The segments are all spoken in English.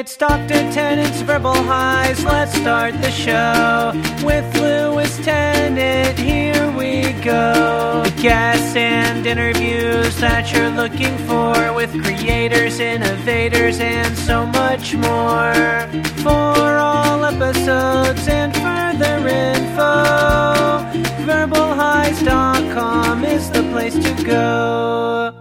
It's Dr. Tennant's Verbal Highs. Let's start the show with Lewis Tennant. Here we go. The guests and interviews that you're looking for with creators, innovators, and so much more. For all episodes and further info, verbalhighs.com is the place to go.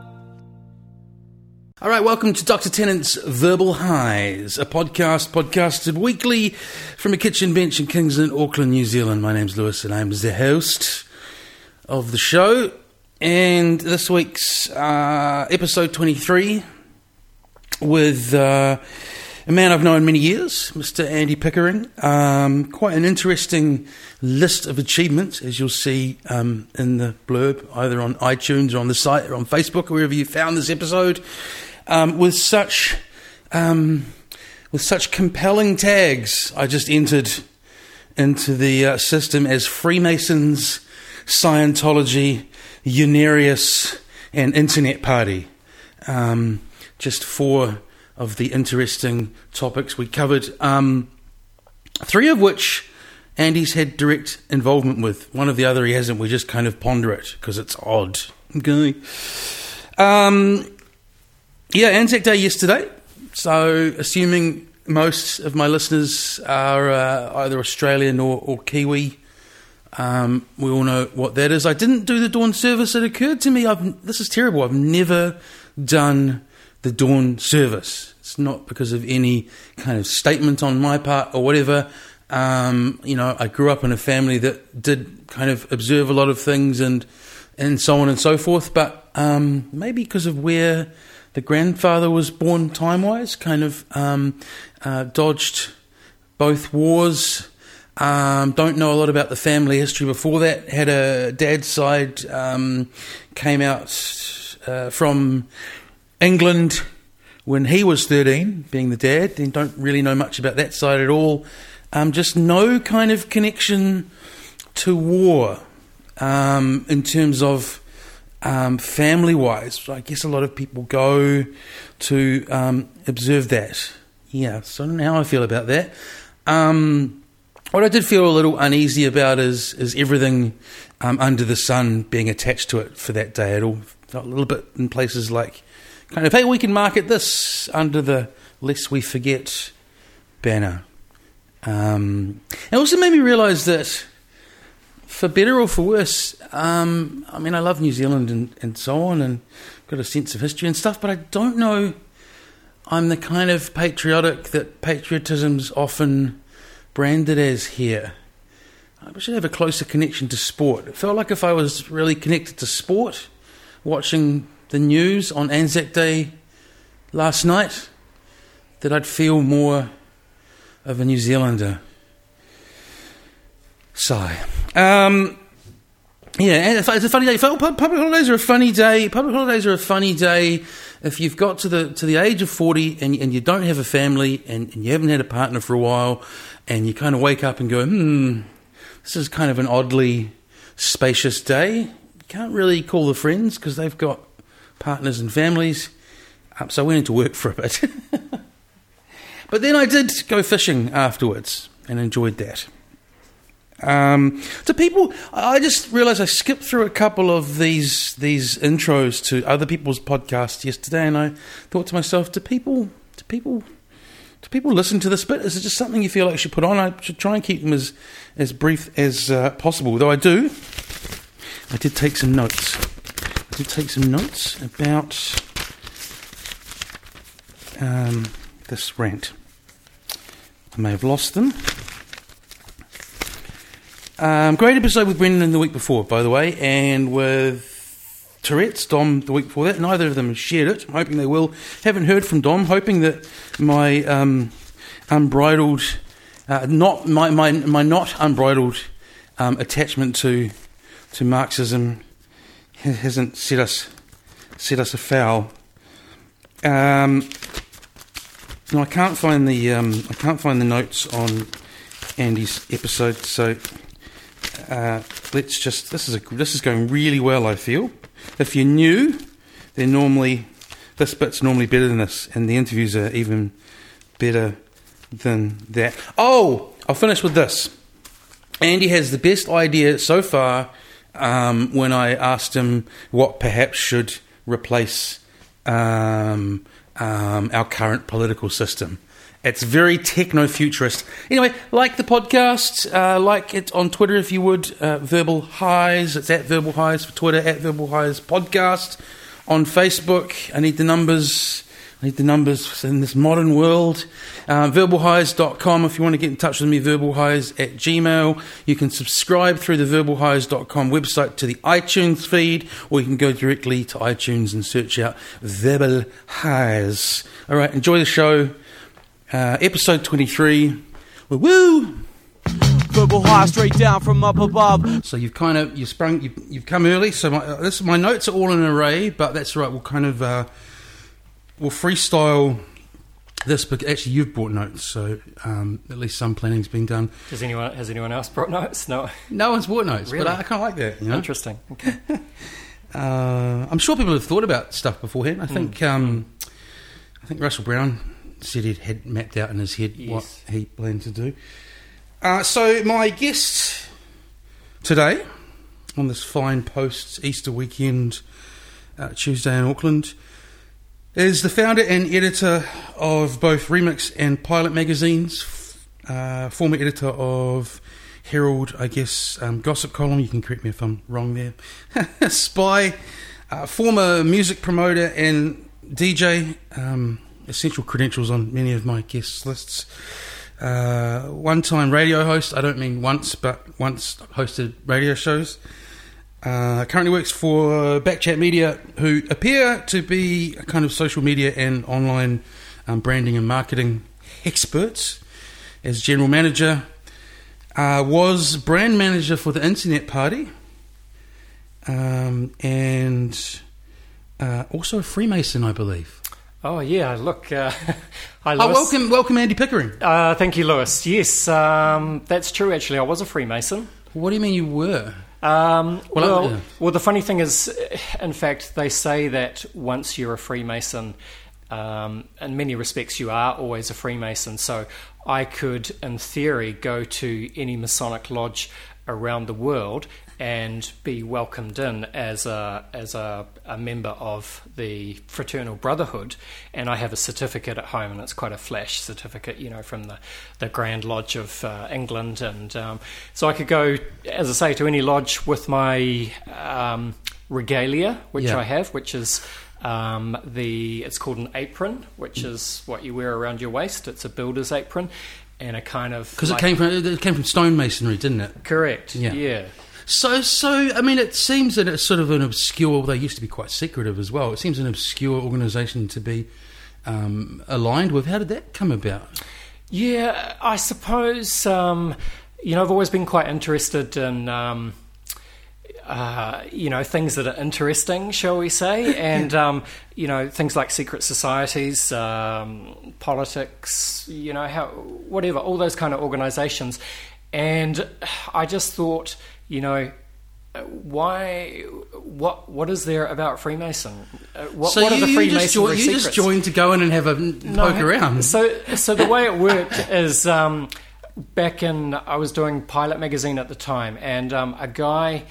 All right, welcome to Dr. Tennant's Verbal Highs, a podcast podcasted weekly from a kitchen bench in Kingsland, Auckland, New Zealand. My name's Lewis and I'm the host of the show. And this week's episode 23 with a man I've known many years, Mr. Andy Pickering. Quite an interesting list of achievements, as you'll see in the blurb, either on iTunes or on the site or on Facebook or wherever you found this episode. With such compelling tags, I just entered into the system as Freemasons, Scientology, Unarius, and Internet Party. Just four of the interesting topics we covered, three of which Andy's had direct involvement with. One of the other he hasn't. We just kind of ponder it because it's odd. Okay. Anzac Day yesterday. So, assuming most of my listeners are either Australian or Kiwi, we all know what that is. I didn't do the dawn service. It occurred to me, this is terrible. I've never done the dawn service. It's not because of any kind of statement on my part or whatever. I grew up in a family that did kind of observe a lot of things and so on and so forth. But maybe because of where the grandfather was born time-wise, kind of dodged both wars. Don't know a lot about the family history before that. Had a dad's side, came out from England when he was 13, being the dad. Then don't really know much about that side at all. Just no kind of connection to war in terms of family-wise. I guess a lot of people go to observe that. Yeah, so I don't know how I feel about that. What I did feel a little uneasy about is everything under the sun being attached to it for that day. It all felt a little bit in places like kind of, hey, we can market this under the Lest We Forget banner. It also made me realise that, for better or for worse, I love New Zealand and so on, and got a sense of history and stuff, but I don't know I'm the kind of patriotic that patriotism's often branded as here. I should have a closer connection to sport. It felt like if I was really connected to sport, watching the news on Anzac Day last night, that I'd feel more of a New Zealander. Sigh. It's a funny day. Public holidays are a funny day. Public holidays are a funny day if you've got to the age of 40 and you don't have a family and you haven't had a partner for a while, and you kind of wake up and go, this is kind of an oddly spacious day. You can't really call the friends because they've got partners and families. So I went into work for a bit. But then I did go fishing afterwards and enjoyed that. I just realised I skipped through a couple of these intros to other people's podcasts yesterday, and I thought to myself, do people listen to this bit? Is it just something you feel like you should put on? I should try and keep them as brief as possible. Though I did take some notes. I did take some notes about this rant. I may have lost them. Great episode with Brendan the week before, by the way, and with Tourette's Dom the week before that. Neither of them shared it. I'm hoping they will. Haven't heard from Dom. Hoping that my unbridled, not my not unbridled attachment to Marxism hasn't set us afoul. No, I can't find the notes on Andy's episode. So this is going really well, I feel. If you're new, this bit's normally better than this, and the interviews are even better than that. Oh, I'll finish with this. Andy has the best idea so far when I asked him what perhaps should replace our current political system. It's very techno-futurist. Anyway, like the podcast, like it on Twitter if you would, Verbal Highs. It's at Verbal Highs for Twitter, at Verbal Highs Podcast. On Facebook, I need the numbers. I need the numbers in this modern world. Verbalhighs.com if you want to get in touch with me, verbalhighs@gmail.com. You can subscribe through the verbalhighs.com website to the iTunes feed, or you can go directly to iTunes and search out Verbal Highs. All right, enjoy the show. Episode 23. Woo! Verbal high straight down from up above. So you've kind of, you've come early, so my notes are all in an array, but that's right, we'll kind of... We'll freestyle this, but actually you've brought notes, so at least some planning's been done. Has anyone else brought notes? No. No one's brought notes, really? But I kind of like that. You know? Interesting. Okay. I'm sure people have thought about stuff beforehand. I think Russell Brown said he had mapped out in his head what he planned to do. So my guest today on this fine post-Easter weekend, Tuesday in Auckland... is the founder and editor of both Remix and Pilot magazines, former editor of Herald, I guess, gossip column, you can correct me if I'm wrong there, Spy, former music promoter and DJ, essential credentials on many of my guest lists, one-time radio host, I don't mean once, but once hosted radio shows. Currently works for Backchat Media, who appear to be a kind of social media and online branding and marketing experts, as general manager. Was brand manager for the Internet Party, and also a Freemason, I believe. Oh, yeah, look, hi, Lewis. Oh, welcome Andy Pickering. Thank you, Lewis. Yes, that's true, actually. I was a Freemason. What do you mean you were? Well, the funny thing is, in fact, they say that once you're a Freemason, in many respects, you are always a Freemason. So I could, in theory, go to any Masonic lodge around the world and be welcomed in as a member of the fraternal brotherhood, and I have a certificate at home, and it's quite a flash certificate, you know, from the Grand Lodge of England, and so I could go, as I say, to any lodge with my regalia, which I have, which is it's called an apron, which is what you wear around your waist. It's a builder's apron, and a kind of, because like, it came from stonemasonry, didn't it? Correct. Yeah. So, I mean, it seems that it's sort of an obscure, they used to be quite secretive as well, it seems an obscure organisation to be aligned with. How did that come about? Yeah, I suppose, I've always been quite interested in, things that are interesting, shall we say, and, things like secret societies, politics, whatever, all those kind of organisations. And I just thought... why? What is there about Freemason? What are the Freemasonry secrets? You just joined to go in and have a poke around. So the way it worked is I was doing Pilot magazine at the time, and a guy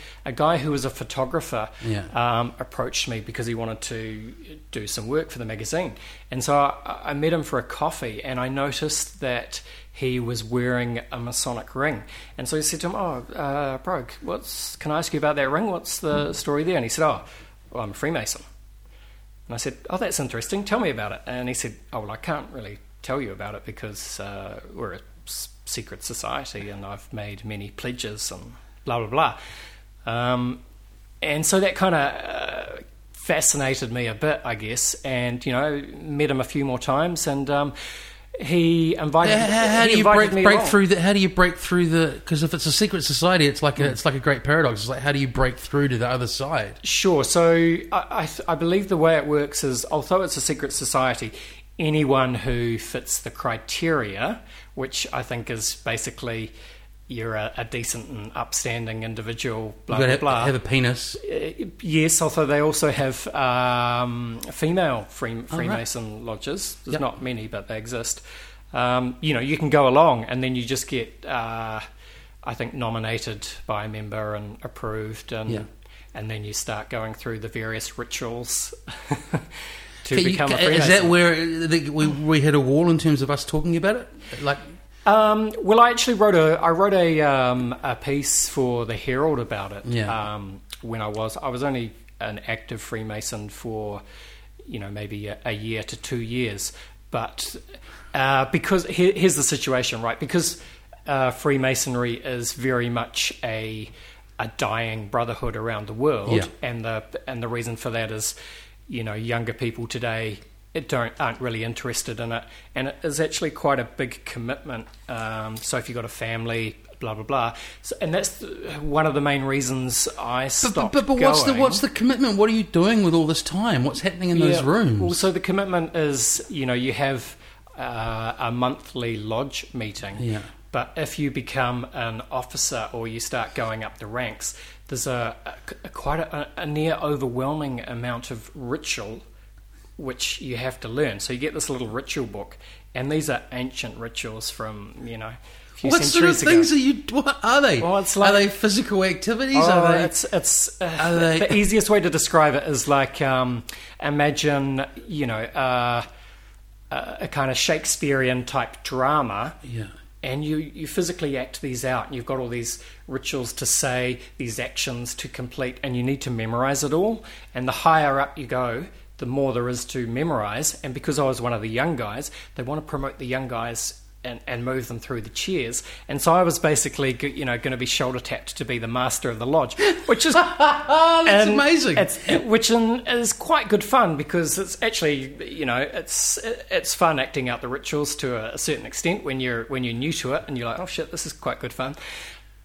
who was a photographer approached me because he wanted to do some work for the magazine, and so I met him for a coffee, and I noticed that he was wearing a Masonic ring. And so he said to him, bro, can I ask you about that ring? What's the story there? And he said, well, I'm a Freemason. And I said, that's interesting. Tell me about it. And he said, I can't really tell you about it because we're a secret society and I've made many pledges and blah, blah, blah. And so that kind of fascinated me a bit, I guess. And, met him a few more times and... He invited. How do you break through the? Because if it's a secret society, it's like a great paradox. It's like, how do you break through to the other side? Sure. So I believe the way it works is, although it's a secret society, anyone who fits the criteria, which I think is basically you're a decent and upstanding individual. Blah blah blah. Have a penis. Yes. Although they also have female Freemason lodges. There's not many, but they exist. you know, you can go along, and then you just get, I think, nominated by a member and approved, and and then you start going through the various rituals to become a Freemason. Is that where we hit a wall in terms of us talking about it? Like, well, I actually wrote a piece for the Herald about it. When I was only an active Freemason for, you know, maybe a year to 2 years, but because here's the situation, right? Because Freemasonry is very much a dying brotherhood around the world, and the reason for that is, you know, younger people today aren't really interested in it, and it is actually quite a big commitment. So if you've got a family, blah blah blah, so, and that's one of the main reasons I stopped. But what's the commitment? What are you doing with all this time? What's happening in those rooms? Well, so the commitment is, you know, you have a monthly lodge meeting. Yeah. But if you become an officer or you start going up the ranks, there's quite a near overwhelming amount of ritual which you have to learn. So you get this little ritual book, and these are ancient rituals from, you know, a few centuries ago. What sort of things are you? What are they? Well, it's like, are they physical activities? Oh, are they? The easiest way to describe it is like, imagine, you know, a kind of Shakespearean type drama. Yeah. And you physically act these out, and you've got all these rituals to say, these actions to complete, and you need to memorize it all. And the higher up you go, the more there is to memorize. And because I was one of the young guys, they want to promote the young guys and move them through the chairs. And so I was basically, you know, going to be shoulder tapped to be the master of the lodge, which is that's amazing. Which is quite good fun, because it's actually, you know, it's fun acting out the rituals to a certain extent when you're new to it, and you're like, oh shit, this is quite good fun.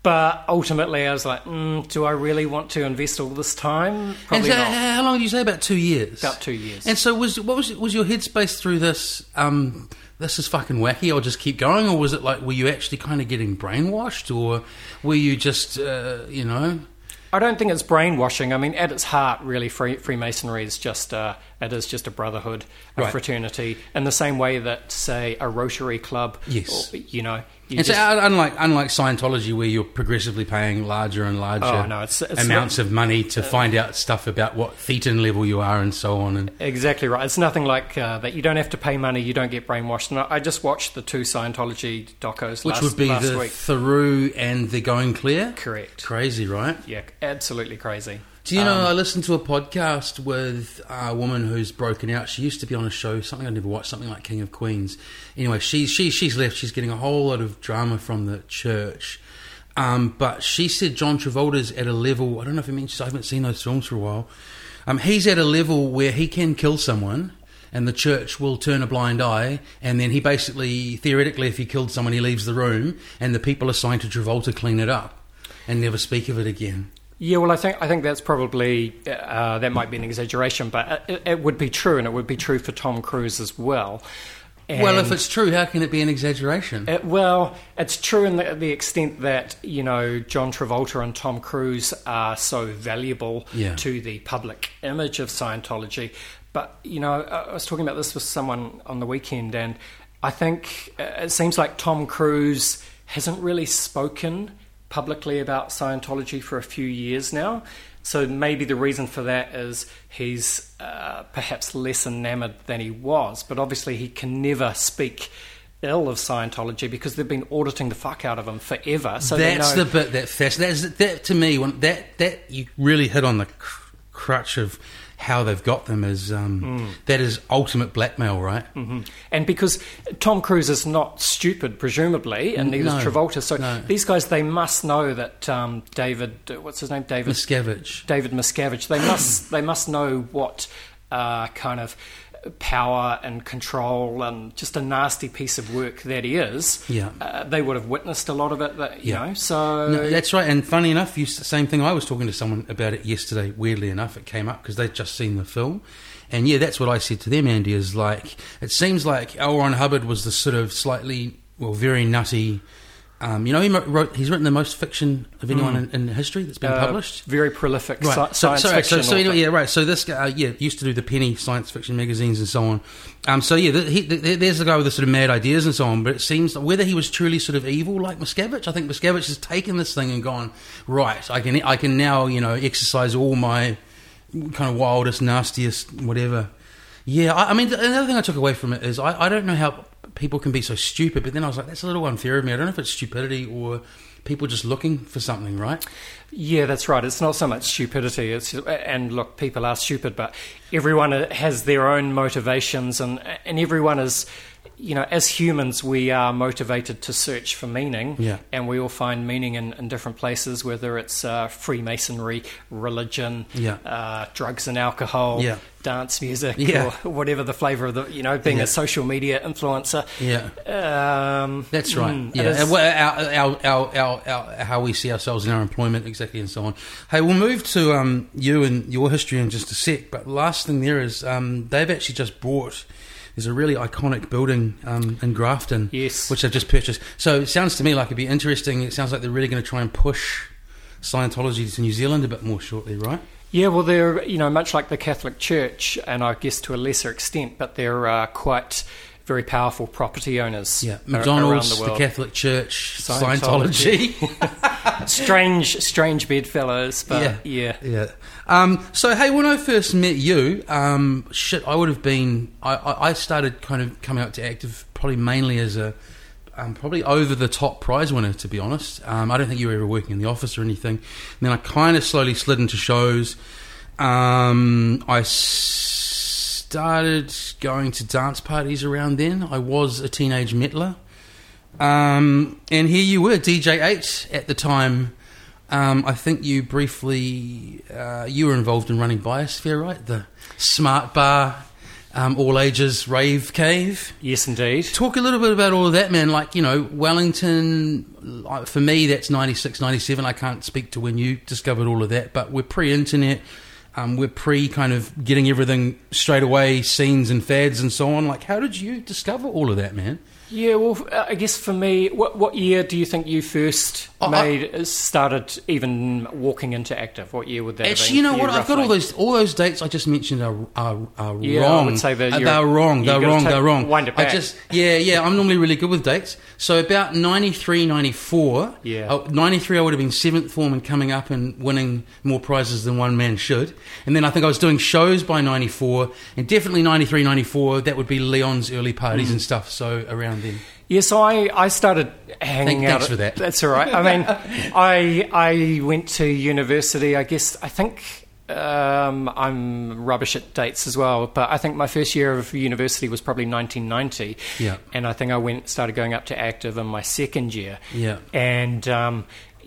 But ultimately, I was like, do I really want to invest all this time? Probably not. How long did you say? About 2 years. About 2 years. And so, was your headspace through this? This is fucking wacky, I'll just keep going? Or was it like, were you actually kind of getting brainwashed, or were you just, you know? I don't think it's brainwashing. I mean, at its heart, really, Freemasonry is just a brotherhood, fraternity, in the same way that, say, a Rotary Club, or, you know. So unlike Scientology, where you're progressively paying larger and larger amounts of money to find out stuff about what thetan level you are and so on. And exactly right. It's nothing like that. You don't have to pay money, you don't get brainwashed. And I just watched the two Scientology docos last week. Theroux and the Going Clear? Correct. Crazy, right? Yeah, absolutely crazy. Do you know, I listened to a podcast with a woman who's broken out. She used to be on a show, something I never watched, something like King of Queens. Anyway, she's left. She's getting a whole lot of drama from the church. But she said John Travolta's at a level, I don't know if it means, I haven't seen those films for a while. He's at a level where he can kill someone, and the church will turn a blind eye, and then he basically, theoretically, if he killed someone, he leaves the room, and the people assigned to Travolta clean it up and never speak of it again. Yeah, well, I think that's probably, that might be an exaggeration, but it would be true, and it would be true for Tom Cruise as well. And well, if it's true, how can it be an exaggeration? Well, it's true in the extent that, you know, John Travolta and Tom Cruise are so valuable to the public image of Scientology. But, you know, I was talking about this with someone on the weekend, and I think it seems like Tom Cruise hasn't really spoken publicly about Scientology for a few years now, so maybe the reason for that is he's perhaps less enamored than he was, but obviously he can never speak ill of Scientology because they've been auditing the fuck out of him forever. So that's the bit that fascinates that to me. When that you really hit on the crutch of how they've got them is that is ultimate blackmail, right? Mm-hmm. And because Tom Cruise is not stupid, presumably, and neither is Travolta, so these guys, they must know that David Miscavige. David Miscavige. They must know what kind of power and control and just a nasty piece of work that is. Yeah, they would have witnessed a lot of it. That, you know, so no, that's right. And funny enough, same thing. I was talking to someone about it yesterday. Weirdly enough, it came up because they'd just seen the film, and that's what I said to them. Andy, is like, it seems like L. Ron Hubbard was the sort of slightly, well, very nutty You know, he's written the most fiction of anyone in history that's been published. Very prolific science fiction. So this guy, used to do the Penny science fiction magazines and so on. There's the guy with the sort of mad ideas and so on. But it seems that whether he was truly sort of evil like Miscavige, I think Miscavige has taken this thing and gone, right, I can now, exercise all my kind of wildest, nastiest, whatever. Yeah, another thing I took away from it is I don't know how people can be so stupid, but then I was like, that's a little unfair of me. I don't know if it's stupidity or people just looking for something, right? Yeah, that's right. It's not so much stupidity. And look, people are stupid, but everyone has their own motivations, and everyone is, as humans, we are motivated to search for meaning, and we all find meaning in different places, whether it's Freemasonry, religion, drugs and alcohol, dance music, or whatever the flavour of the, being a social media influencer. Yeah, that's right. How we see ourselves in our employment, exactly, and so on. Hey, we'll move to you and your history in just a sec, but last thing there is they've actually just bought... There's a really iconic building in Grafton, which they've just purchased. So it sounds to me like it'd be interesting. It sounds like they're really going to try and push Scientology to New Zealand a bit more shortly, right? Yeah, well, they're, much like the Catholic Church, and I guess to a lesser extent, but they're quite... very powerful property owners. Yeah, McDonald's, the Catholic Church, Scientology. strange bedfellows, but yeah. So, hey, when I first met you, I would have been... I started kind of coming up to Active probably mainly as a... probably over-the-top prize winner, to be honest. I don't think you were ever working in the office or anything. And then I kind of slowly slid into shows. I started going to dance parties around then. I was a teenage meddler. And here you were, DJ8 at the time. I think you briefly... you were involved in running Biosphere, right? The smart bar, all-ages rave cave. Yes, indeed. Talk a little bit about all of that, man. Like, Wellington... For me, that's 96, 97. I can't speak to when you discovered all of that, but we're pre-internet... we're pre-kind of getting everything straight away, scenes and fads and so on. Like, how did you discover all of that, man? Yeah, well, I guess for me, what year do you think you first started even walking into Active? What year would that have been? You know what? Roughly? I've got all those dates I just mentioned are wrong. I would say they're wrong. They're wrong. Wind it back. I'm normally really good with dates. So about 93, 94. Yeah. 93, I would have been seventh form and coming up and winning more prizes than one man should. And then I think I was doing shows by 94, and definitely 93, 94. That would be Leon's early parties and stuff. So around. Yeah, so I started hanging out. Thanks for that. That's all right. I mean, I went to university, I think I'm rubbish at dates as well, but I think my first year of university was probably 1990. Yeah. And I think I started going up to Active in my second year. Yeah. And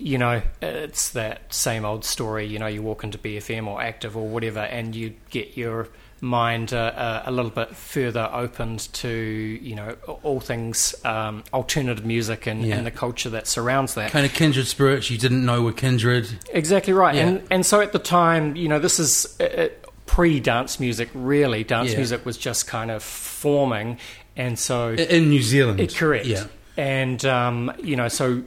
it's that same old story, you walk into BFM or Active or whatever and you get your mind a little bit further opened to all things alternative music and the culture that surrounds that, kind of kindred spirits you didn't know were kindred. Exactly right. And so at the time, this is pre-dance music, really. Dance music was just kind of forming, and so in New Zealand, correct. Yeah. And so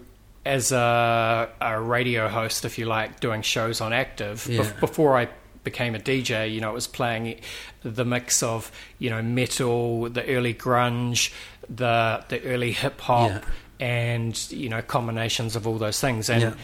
as a radio host, if you like, doing shows on Active, before I became a DJ, it was playing the mix of, metal, the early grunge, the early hip-hop, and, combinations of all those things. And,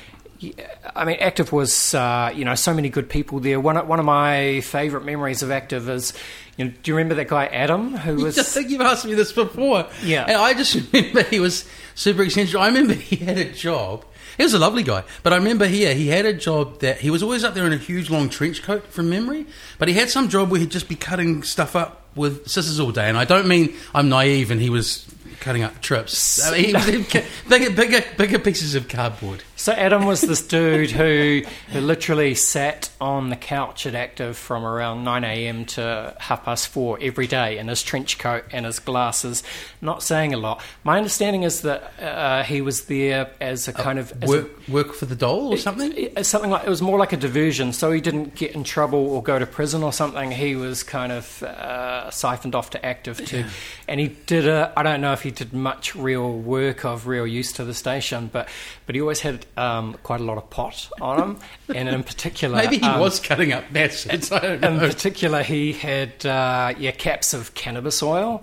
Active was, so many good people there. One of my favourite memories of Active is... do you remember that guy Adam who was? I think you've asked me this before. Yeah, and I just remember he was super eccentric. I remember he had a job. He was a lovely guy, but I remember he had a job that he was always up there in a huge long trench coat from memory. But he had some job where he'd just be cutting stuff up with scissors all day. And I don't mean I'm naive and he was cutting up trips. I mean, he was bigger pieces of cardboard. So Adam was this dude who literally sat on the couch at Active from around 9 a.m. to 4:30 every day in his trench coat and his glasses, not saying a lot. My understanding is that he was there as a kind of... work for the dole or something? Something like... It was more like a diversion, so he didn't get in trouble or go to prison or something. He was kind of siphoned off to Active too. And he did I don't know if likely did much real work of real use to the station, but he always had quite a lot of pot on him, and in particular... Maybe he was cutting up bastards, I don't know. In particular, he had caps of cannabis oil,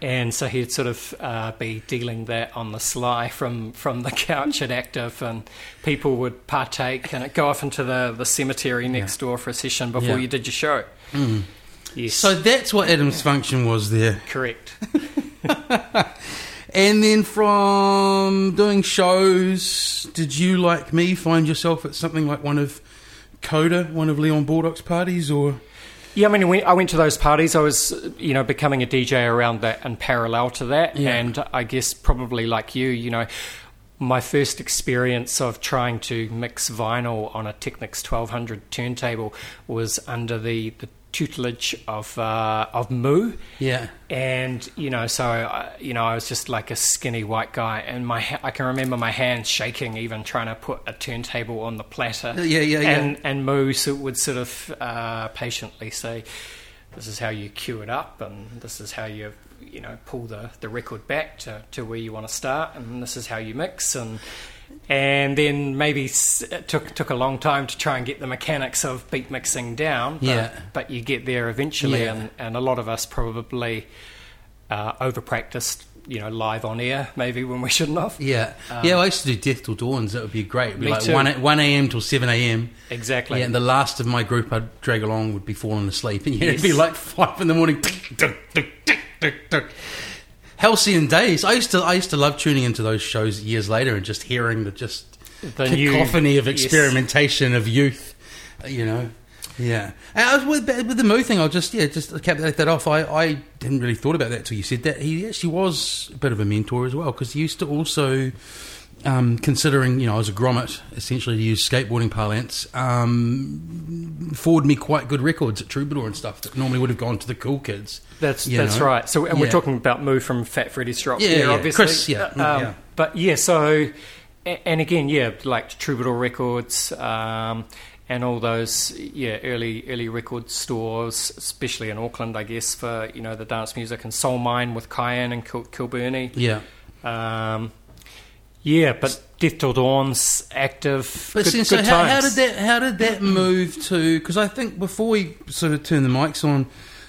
and so he'd sort of be dealing that on the sly from the couch at Active, and people would partake, and it'd go off into the cemetery next door for a session before you did your show. Mm. Yes. So that's what Adam's function was there. Correct. And then from doing shows, did you, like me, find yourself at something like one of Coda, one of Leon Baldock's parties, or...? Yeah, I mean, I went to those parties. I was, becoming a DJ around that and parallel to that. Yeah. And I guess probably like you, my first experience of trying to mix vinyl on a Technics 1200 turntable was under the tutelage of Moo, and I was just like a skinny white guy, and I can remember my hands shaking even trying to put a turntable on the platter, and Moo would sort of patiently say, "This is how you cue it up, and this is how you pull the record back to where you want to start, and this is how you mix," and then maybe it took a long time to try and get the mechanics of beat mixing down, but you get there eventually, and a lot of us probably over-practiced, live on air maybe when we shouldn't have. I used to do Death Till Dawns. That would be great. It'd be like 1am till 7am exactly, and the last of my group I'd drag along would be falling asleep, and it'd be like 5 in the morning. Halcyon days. I used to love tuning into those shows years later and just hearing the cacophony of experimentation of youth. And with the Moo thing, I'll just cap that off. I hadn't really thought about that till you said that. He actually was a bit of a mentor as well, because he used to also considering I was a grommet, essentially, to use skateboarding parlance, forward me quite good records at Troubadour and stuff that normally would have gone to the cool kids. That's right. So, and we're talking about Moo from Fat Freddy's Drop here, obviously. Chris, But so, and again, like Troubadour Records and all those, early record stores, especially in Auckland, I guess, for, the dance music, and Soul Mine with Kyan and Kilburnie. But Death Till Dawn's Active. But good times. How did that move to? Because I think before we sort of turn the mics on,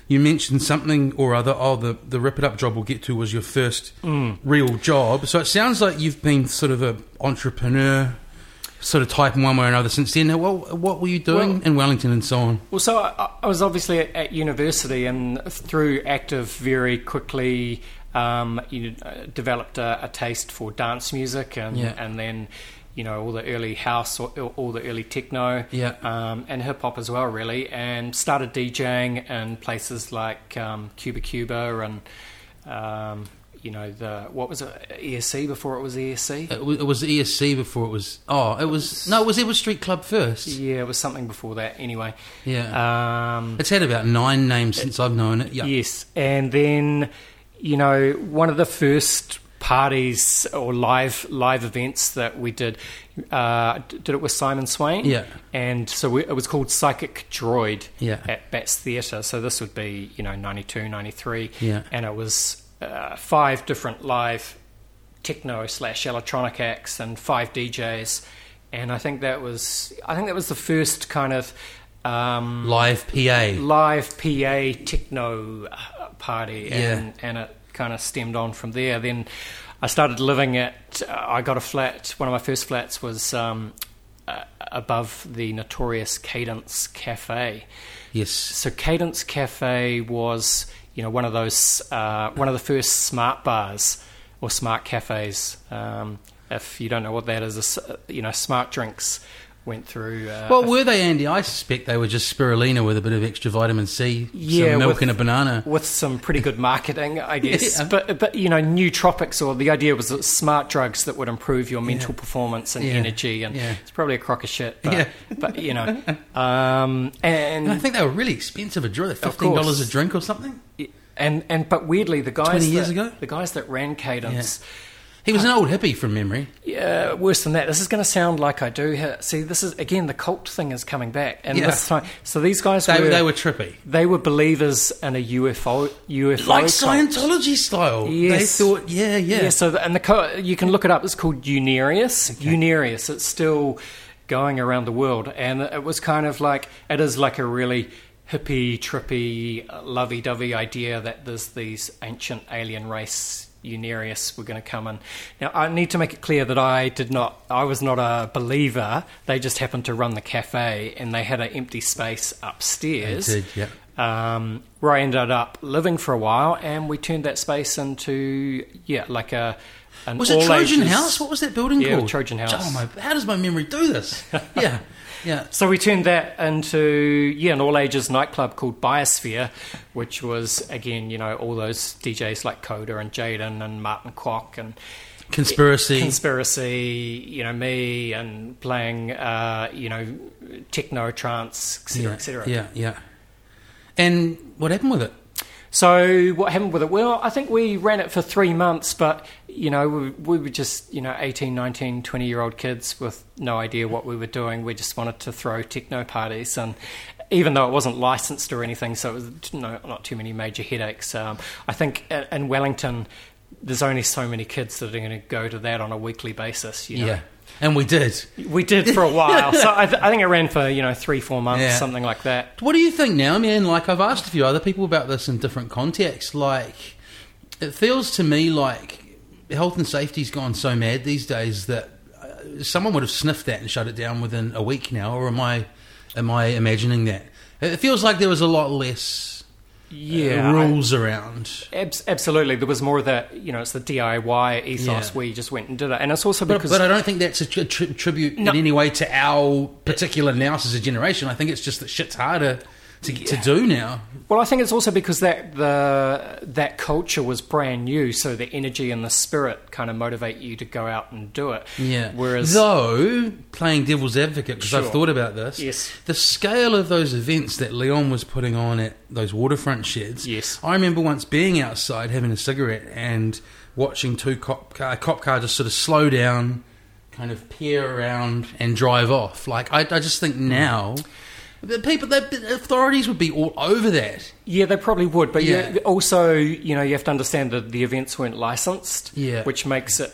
you mentioned something or other. The Rip It Up job we'll get to was your first real job. So it sounds like you've been sort of an entrepreneur sort of type in one way or another since then. Now, what were you doing in Wellington and so on? Well, so I was obviously at university, and through Active very quickly. Developed a taste for dance music, and then all the early house or all the early techno, and hip hop as well, really, and started DJing in places like Cuba and ESC before it was ESC. It was ESC before it was. It was Street Club first. Yeah, it was something before that. Anyway, it's had about 9 names since I've known it. Yeah. Yes, and then. One of the first parties or live events that we did it with Simon Swain. Yeah. And so it was called Psychic Droid at Bats Theatre. So this would be, 92, 93. Yeah. And it was 5 different live techno/electronic acts and 5 DJs. And I think that was the first kind of... live PA techno party, and it kind of stemmed on from there. Then I started living at. I got a flat. One of my first flats was above the notorious Cadence Cafe. Yes. So Cadence Cafe was, one of those, one of the first smart bars or smart cafes. If you don't know what that is, smart drinks. Went through... what were they, Andy? I suspect they were just spirulina with a bit of extra vitamin C, some milk and a banana. With some pretty good marketing, I guess. But nootropics, or the idea was that smart drugs that would improve your mental performance and energy, and it's probably a crock of shit. But, and I think they were really expensive a drink, $15 a drink or something. But weirdly, the guys 20 years ago? The guys that ran Cadence... He was an old hippie from memory. Yeah, worse than that. This is going to sound like I do. See, this is, again, the cult thing is coming back. And this time, so these guys they were trippy. They were believers in a UFO like Scientology style. Yes. They thought, yeah. So, you can look it up. It's called Unarius. Okay. Unarius. It's still going around the world. And it was kind of like, it is like a really hippie, trippy, lovey-dovey idea that there's these ancient alien race. Unarius were going to come in. Now, I need to make it clear that I was not a believer. They just happened to run the cafe, and they had an empty space upstairs. They did, yeah. Where I ended up living for a while, and we turned that space into, like a... Was it Trojan House? What was that building called? Yeah, Trojan House. Oh, how does my memory do this? Yeah. Yeah. So we turned that into an all-ages nightclub called Biosphere, which was, again, all those DJs like Coda and Jaden and Martin Kwok and... Conspiracy, me and playing, techno, trance, etc., etc. Yeah. And what happened with it? So what happened with it? Well, I think we ran it for 3 months, but, we were just, 18, 19, 20-year-old kids with no idea what we were doing. We just wanted to throw techno parties, and even though it wasn't licensed or anything, so it was not too many major headaches. I think in Wellington, there's only so many kids that are going to go to that on a weekly basis, Yeah. And we did. We did for a while. So I think it ran for, 3-4 months, something like that. What do you think now, man? Like, I've asked a few other people about this in different contexts. Like, it feels to me like health and safety's gone so mad these days that someone would have sniffed that and shut it down within a week now, or am I imagining that? It feels like there was a lot less... rules around. Absolutely. There was more of that, it's the DIY ethos where you just went and did it. And it's also because... But I don't think that's a tribute in any way to our particular now as a generation. I think it's just that shit's harder to do now. Well, I think it's also because that culture was brand new, so the energy and the spirit kind of motivate you to go out and do it. Yeah. Whereas... Though, playing devil's advocate, because I've thought about this, the scale of those events that Leon was putting on at those waterfront sheds, I remember once being outside having a cigarette and watching a cop car just sort of slow down, kind of peer around and drive off. Like, I just think now... The authorities would be all over that. Yeah, they probably would. But also, you have to understand that the events weren't licensed, which makes it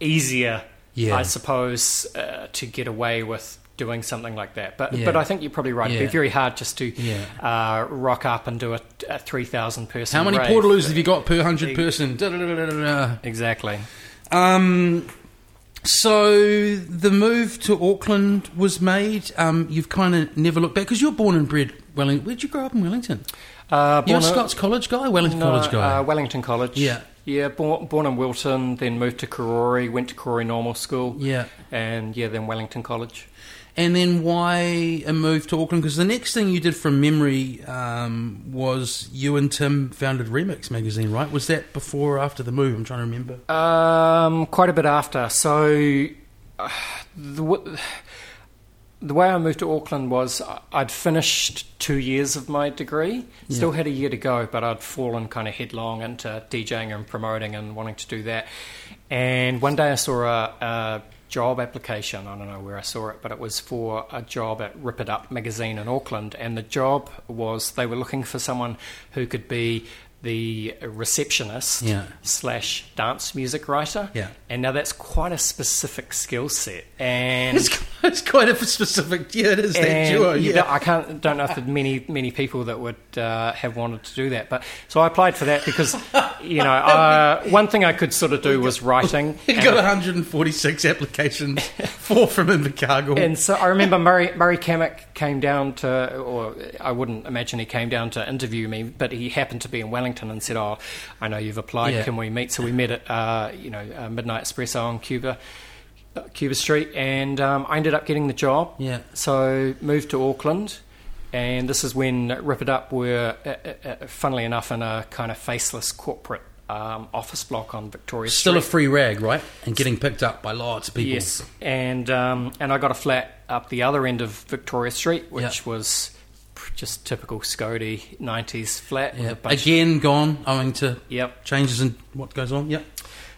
easier, I suppose, to get away with doing something like that. But but I think you're probably right. It'd be very hard just to rock up and do a 3,000-person How many rave. Portaloos have you got per 100 person? Exactly. So the move to Auckland was made. You've kind of never looked back, because you're born and bred Wellington. Where'd you grow up in Wellington? You're a Scots College guy? College guy? Wellington College. Yeah, born in Wilton, then moved to Karori, went to Karori Normal School. Yeah. And, then Wellington College. And then why a move to Auckland? Because the next thing you did from memory was you and Tim founded Remix magazine, right? Was that before or after the move? I'm trying to remember. Quite a bit after. So the way I moved to Auckland was I'd finished 2 years of my degree, still had a year to go, but I'd fallen kind of headlong into DJing and promoting and wanting to do that. And one day I saw a job application. I don't know where I saw it, but it was for a job at Rip It Up magazine in Auckland, and the job was they were looking for someone who could be the receptionist / dance music writer. Yeah. And now that's quite a specific skill set, and it's quite a specific. Yeah, it is that duo. Yeah, I don't know if there's many people that would have wanted to do that. But so I applied for that because one thing I could sort of do was writing. You got 146 applications, 4 from Invercargill. And so I remember Murray Kammack came down to, or I wouldn't imagine he came down to interview me, but he happened to be in Wellington and said, "Oh, I know you've applied. Yeah. Can we meet?" So we met at Midnight Espresso on Cuba Street, and I ended up getting the job. Yeah. So moved to Auckland, and this is when Rip It Up were, funnily enough, in a kind of faceless corporate office block on Victoria Street. Still a free rag, right? And getting picked up by lots of people. Yes. And I got a flat up the other end of Victoria Street, which was just typical Scody 90s flat. Again, gone owing to changes in what goes on. Yep.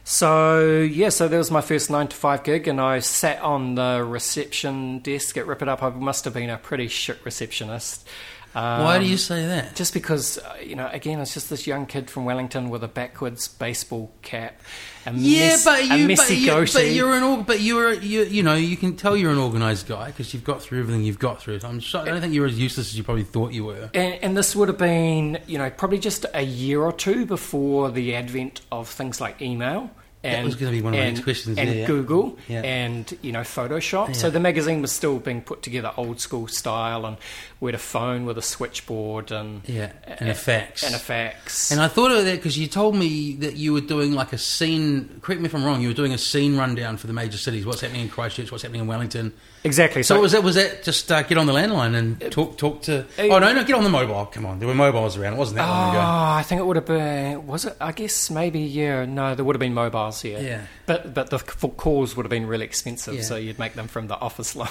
So, yeah, so that was my first 9-to-5 gig, and I sat on the reception desk at Rip It Up. I must have been a pretty shit receptionist. Why do you say that? Just because, you know, again, it's just this young kid from Wellington with a backwards baseball cap, you can tell you're an organised guy because you've got through everything you've got through. I don't think you're as useless as you probably thought you were. And this would have been, you know, probably just a year or two before the advent of things like email. That was going to be one of my next questions. And yeah, Google, yeah. And, you know, Photoshop. Yeah. So the magazine was still being put together old school style, and we had a phone with a switchboard and a fax. And I thought of that because you told me that you were doing like a scene, correct me if I'm wrong, you were doing a scene rundown for the major cities, what's happening in Christchurch, what's happening in Wellington. Exactly. So was that just get on the landline and talk to... No, get on the mobile. Come on, there were mobiles around. It wasn't that long ago. I think it would have been... Was it? I guess maybe, yeah. No, there would have been mobiles here. Yeah. But the calls would have been really expensive, yeah. So you'd make them from the office line.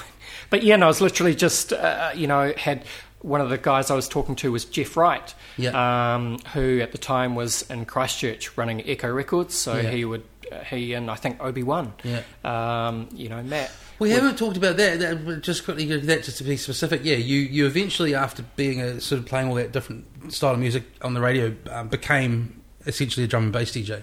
But, yeah, no, I was literally just, had... One of the guys I was talking to was Jeff Wright, yeah. Who at the time was in Christchurch running Echo Records, so yeah. He and I think Obi-Wan, yeah. Matt. We haven't talked about that, just quickly, that just to be specific, yeah, you eventually, after being playing all that different style of music on the radio, became essentially a drum and bass DJ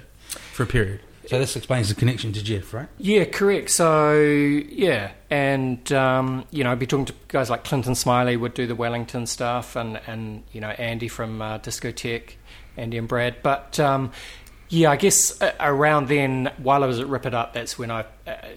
for a period. So this explains the connection to Jeff, right? Yeah, correct. So, yeah, and, I'd be talking to guys like Clinton Smiley would do the Wellington stuff and Andy from Discotheque, Andy and Brad. But, I guess around then, while I was at Rip It Up, that's when I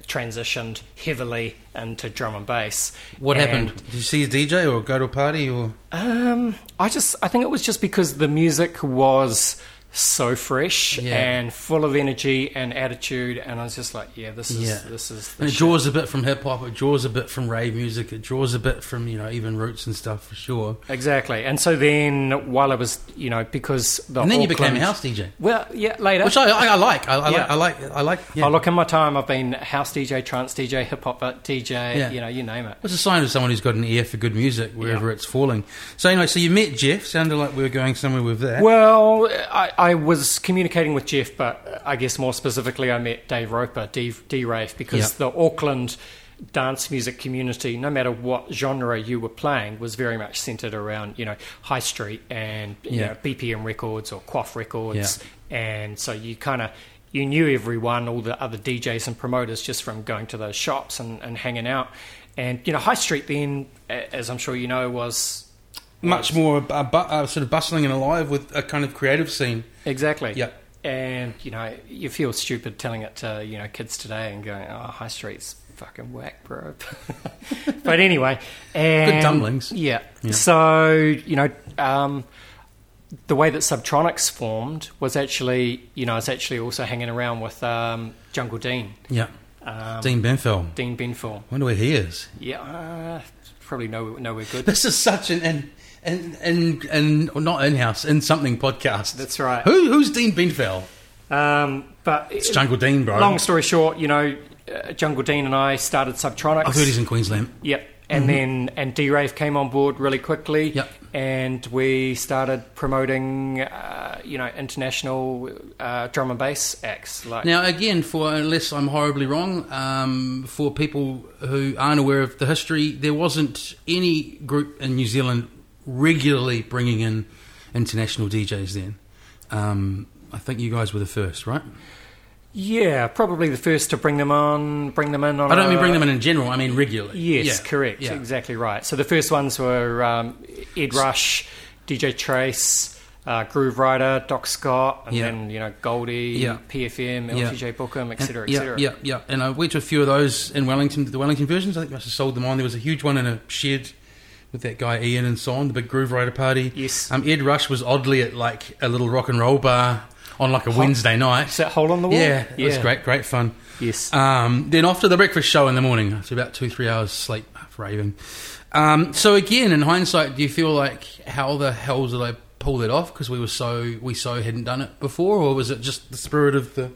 transitioned heavily into drum and bass. What happened? Did you see a DJ or go to a party? Or? I think it was just because the music was... so fresh, yeah. And full of energy and attitude, and I was just like, this is. And it draws a bit from hip hop, it draws a bit from rave music, it draws a bit from even roots and stuff for sure. Exactly. And so then, while I was, because you became a house DJ. Well, yeah, later, which I like. Yeah. I look in my time. I've been house DJ, trance DJ, hip hop DJ. Yeah. You name it. It's a sign of someone who's got an ear for good music wherever it's falling. So so you met Jeff. Sounded like we were going somewhere with that. Well, I was communicating with Jeff, but I guess more specifically I met Dave Roper, D-Rave, because the Auckland dance music community, no matter what genre you were playing, was very much centred around, High Street and, BPM Records or Quaff Records. Yeah. And so you kind of... You knew everyone, all the other DJs and promoters, just from going to those shops and hanging out. And, High Street then, as I'm sure you know, was... much more sort of bustling and alive with a kind of creative scene. Exactly. Yep. And, you feel stupid telling it to, kids today and going, oh, High Street's fucking whack, bro. But anyway. Good dumplings. Yeah. So, the way that Subtronics formed was actually, it's actually also hanging around with Jungle Dean. Yeah. Dean Benfell. Dean Benfell. I wonder where he is. Yeah. Probably nowhere good. This is such an not in-house, in something podcast. That's right. Who's Dean Benfell? But it's Jungle Dean, bro. Long story short, Jungle Dean and I started Subtronics. I've heard he's in Queensland. Yep. And then D-Rave came on board really quickly. Yep. And we started promoting, international drum and bass acts. Like now, again, unless I'm horribly wrong, for people who aren't aware of the history, there wasn't any group in New Zealand regularly bringing in international DJs then. I think you guys were the first, right? Yeah, probably the first to bring them in on I don't mean bring them in general, I mean regularly. Yes, yeah. Correct, yeah. Exactly right. So the first ones were Ed Rush, DJ Trace, Groove Rider, Doc Scott, and then, Goldie, PFM, LTJ Bookham, etc., etc. Yeah. And I went to a few of those in Wellington, the Wellington versions. I think I must have sold them on. There was a huge one in a shed with that guy Ian and so on, the big Groove Rider party. Yes. Ed Rush was oddly at, like, a little rock and roll bar... on like a Wednesday night. Is that hole on the wall? Yeah, it was great fun. Yes. Then after the breakfast show in the morning, after about 2-3 hours sleep, half raving. So again, in hindsight, do you feel like how the hell did I pull that off? Because we hadn't done it before, or was it just the spirit of the?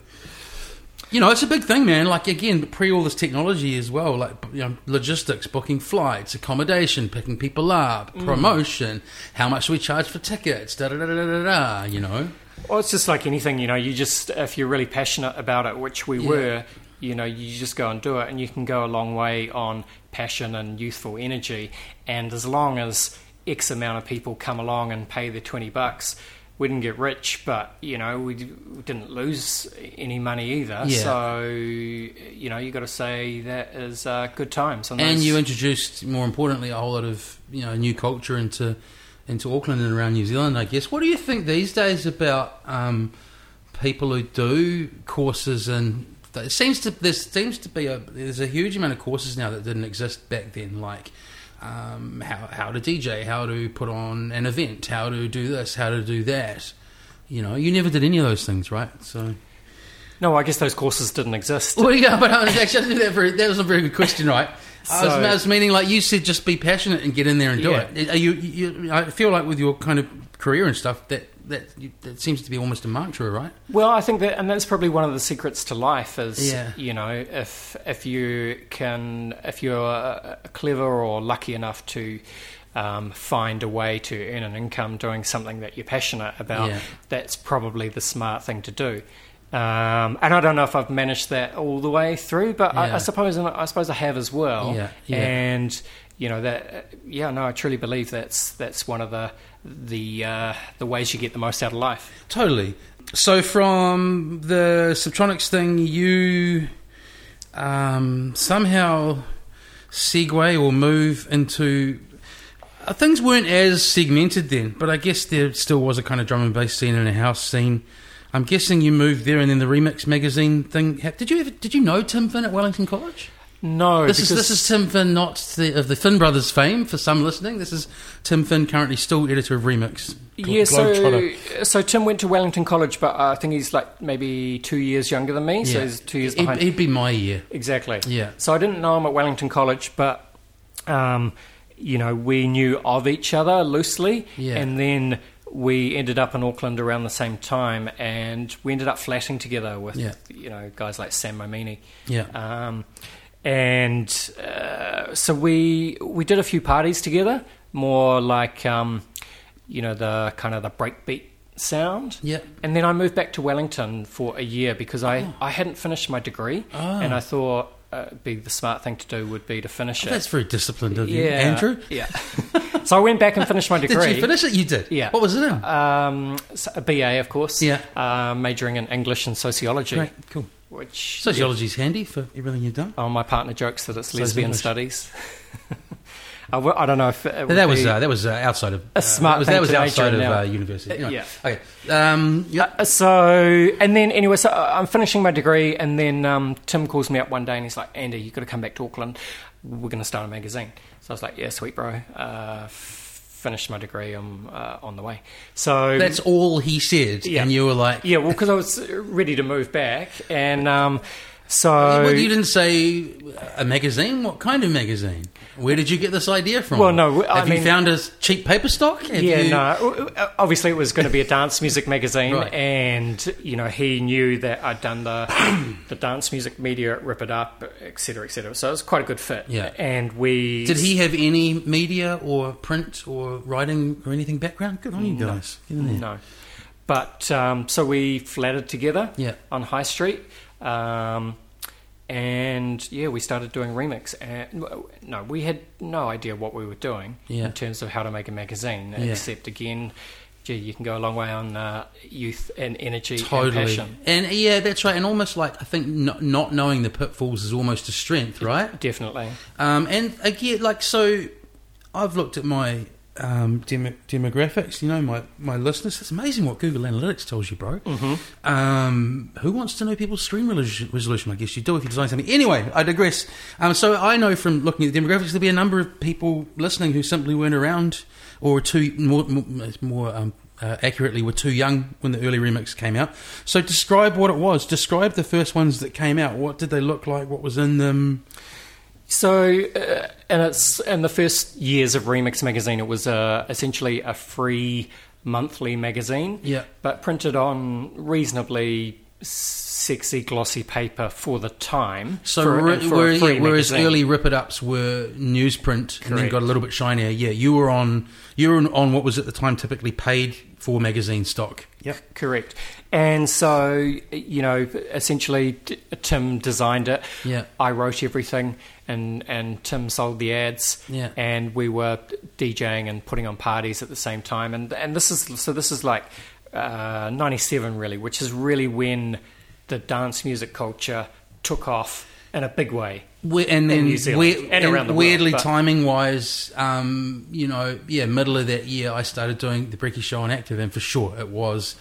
It's a big thing, man. Like again, pre all this technology as well, like logistics, booking flights, accommodation, picking people up, promotion, how much do we charge for tickets, da da da da da. Well, it's just like anything, you know, you just, if you're really passionate about it, which we were, you know, you just go and do it, and you can go a long way on passion and youthful energy. And as long as X amount of people come along and pay their $20, we didn't get rich, but, you know, we didn't lose any money either. Yeah. So, you know, you got to say that is good times. And you introduced, more importantly, a whole lot of, you know, new culture into Auckland and around New Zealand, I guess. What do you think these days about people who do courses? And there's a huge amount of courses now that didn't exist back then, like how to DJ, how to put on an event, how to do this, how to do that. You know, you never did any of those things, right? So. No, I guess those courses didn't exist. Well, yeah, but that was a very good question, right? So, I was meaning, like you said, just be passionate and get in there and do it. I feel like with your kind of career and stuff, that seems to be almost a mantra, right? Well, I think that, and that's probably one of the secrets to life is, you know, if you're clever or lucky enough to find a way to earn an income doing something that you're passionate about, that's probably the smart thing to do. And I don't know if I've managed that all the way through, but I suppose I have as well. And you know that, I truly believe that's one of the ways you get the most out of life. Totally. So from the Subtronics thing, you somehow segue or move into. Things weren't as segmented then, but I guess there still was a kind of drum and bass scene and a house scene. I'm guessing you moved there, and then the Remix magazine thing. Did you know Tim Finn at Wellington College? No. This is Tim Finn, not of the Finn brothers' fame. For some listening, this is Tim Finn, currently still editor of Remix. Yeah. So Tim went to Wellington College, but I think he's like maybe 2 years younger than me. Yeah. So he's 2 years behind. He'd be my year exactly. Yeah. So I didn't know him at Wellington College, but you know, we knew of each other loosely, and then. We ended up in Auckland around the same time, and we ended up flatting together with, you know, guys like Sam Momini. Yeah. So we did a few parties together, more like, you know, the kind of the breakbeat sound. Yeah. And then I moved back to Wellington for a year because I hadn't finished my degree, and I thought be the smart thing to do would be to finish it. That's very disciplined of you, Andrew. Yeah. So I went back and finished my degree. Did you finish it? You did? Yeah. What was it in? A BA, of course. Yeah. Majoring in English and sociology. Great. Cool. Which sociology's handy for everything you've done. Oh, my partner jokes that it's lesbian studies. I don't know if it would that was outside of a smart thing. That was outside of university. Anyway. Yeah. Okay. So I'm finishing my degree, and then Tim calls me up one day, and he's like, "Andy, you've got to come back to Auckland. We're going to start a magazine." So I was like, "Yeah, sweet, bro. Finished my degree. I'm on the way." So that's all he said, and you were like, "Yeah, well, because I was ready to move back." And so, well, you didn't say a magazine. What kind of magazine? Where did you get this idea from? Well, no, I mean, you found a cheap paper stock? Obviously, it was going to be a dance music magazine, right. And you know, he knew that I'd done the dance music media at Rip It Up, etc., etc. So it was quite a good fit. Yeah. And we did he have any media or print or writing or anything background? Good on you guys. No, but so we flatted together on High Street. And yeah, we started doing Remix, and no, we had no idea what we were doing in terms of how to make a magazine, except again, gee, you can go a long way on youth and energy and passion. And yeah, that's right. And almost like I think not knowing the pitfalls is almost a strength, right? Definitely. And again, like so, I've looked at my demographics, you know, my listeners. It's amazing what Google Analytics tells you, bro. Mm-hmm. Who wants to know people's screen resolution? I guess you do if you design something. Anyway, I digress. So I know from looking at the demographics, there'll be a number of people listening who simply weren't around, or accurately, were too young when the early Remix came out. So describe what it was. Describe the first ones that came out. What did they look like? What was in them? So, in the first years of Remix magazine, it was essentially a free monthly magazine, but printed on reasonably sexy glossy paper for the time. So whereas early Rip It Ups were newsprint, and then got a little bit shinier. Yeah, you were on what was at the time typically paid for magazine stock. Yep, correct. And so, you know, essentially Tim designed it. Yeah, I wrote everything, and Tim sold the ads. Yeah, and we were DJing and putting on parties at the same time. And this is like 97 really, which is really when the dance music culture took off in a big way. In New Zealand and around the world. Weirdly, timing-wise, middle of that year, I started doing the Brekkie Show on Active, and for sure it was,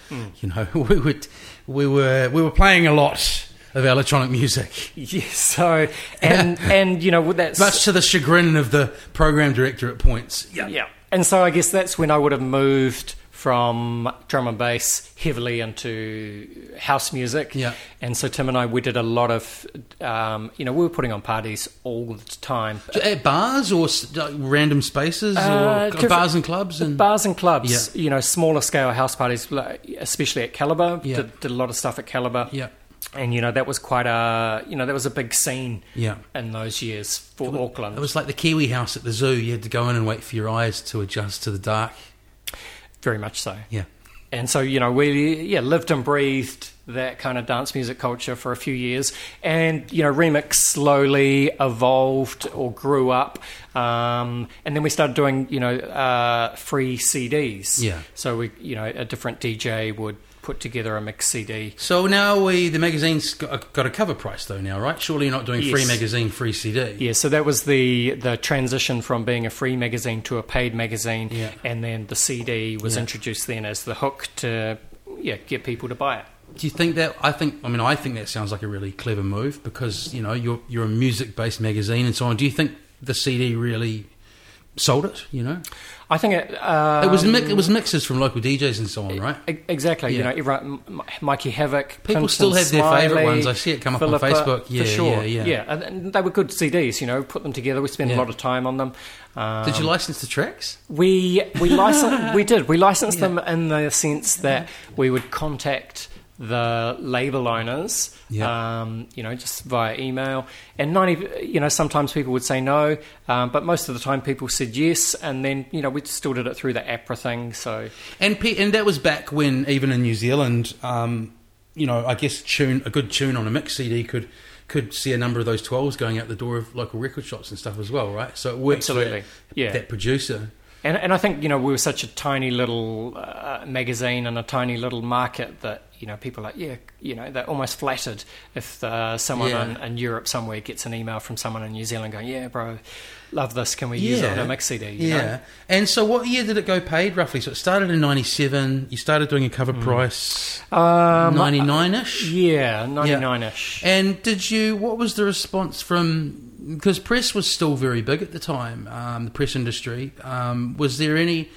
we were playing a lot of electronic music. Yes, so and you know, that's much to the chagrin of the program director at points. Yeah, yeah, and so I guess that's when I would have moved from drum and bass heavily into house music. Yeah. And so Tim and I, we did a lot of, we were putting on parties all the time. At bars or random spaces or bars and clubs? Bars and clubs, yeah. You know, smaller scale house parties, especially at Calibre. Yeah. Did a lot of stuff at Calibre. Yeah. And, you know, that was quite a, you know, that was a big scene in those years for Auckland. It was like the Kiwi house at the zoo. You had to go in and wait for your eyes to adjust to the dark. Very much so. Yeah. And so, you know, we lived and breathed that kind of dance music culture for a few years. And, you know, Remix slowly evolved or grew up. And then we started doing, you know, free CDs. Yeah. So, we, you know, a different DJ would put together a mix CD. So now the magazine's got a cover price though now, right? Surely you're not doing free magazine, free CD. Yeah, so that was the transition from being a free magazine to a paid magazine, and then the CD was introduced then as the hook to get people to buy it. Do you think that? I think that sounds like a really clever move because, you know, you're a music-based magazine and so on. Do you think the CD really sold it, you know? I think it was mixes from local DJs and so on, right? Exactly. Yeah. You know, Mikey Havoc. People Clinton still have Smiley, their favourite ones. I see it come Philippa, up on Facebook. Yeah, for sure. Yeah. And they were good CDs. You know, put them together. We spent a lot of time on them. Did you license the tracks? We licensed them in the sense that we would contact the label owners, just via email, and sometimes people would say no, but most of the time people said yes, and then we still did it through the APRA thing. So and that was back when even in New Zealand, I guess a good tune on a mix CD could see a number of those 12s going out the door of local record shops and stuff as well, right? So it works absolutely that producer. And I think, we were such a tiny little magazine and a tiny little market that, people are they're almost flattered if someone in Europe somewhere gets an email from someone in New Zealand going, yeah, bro, love this, can we use it on a mix CD? You know? And so what year did it go paid, roughly? So it started in 97, you started doing a cover price, 99-ish? Yeah, 99-ish. Yeah. And what was the response from... Because press was still very big at the time, the press industry. Was there any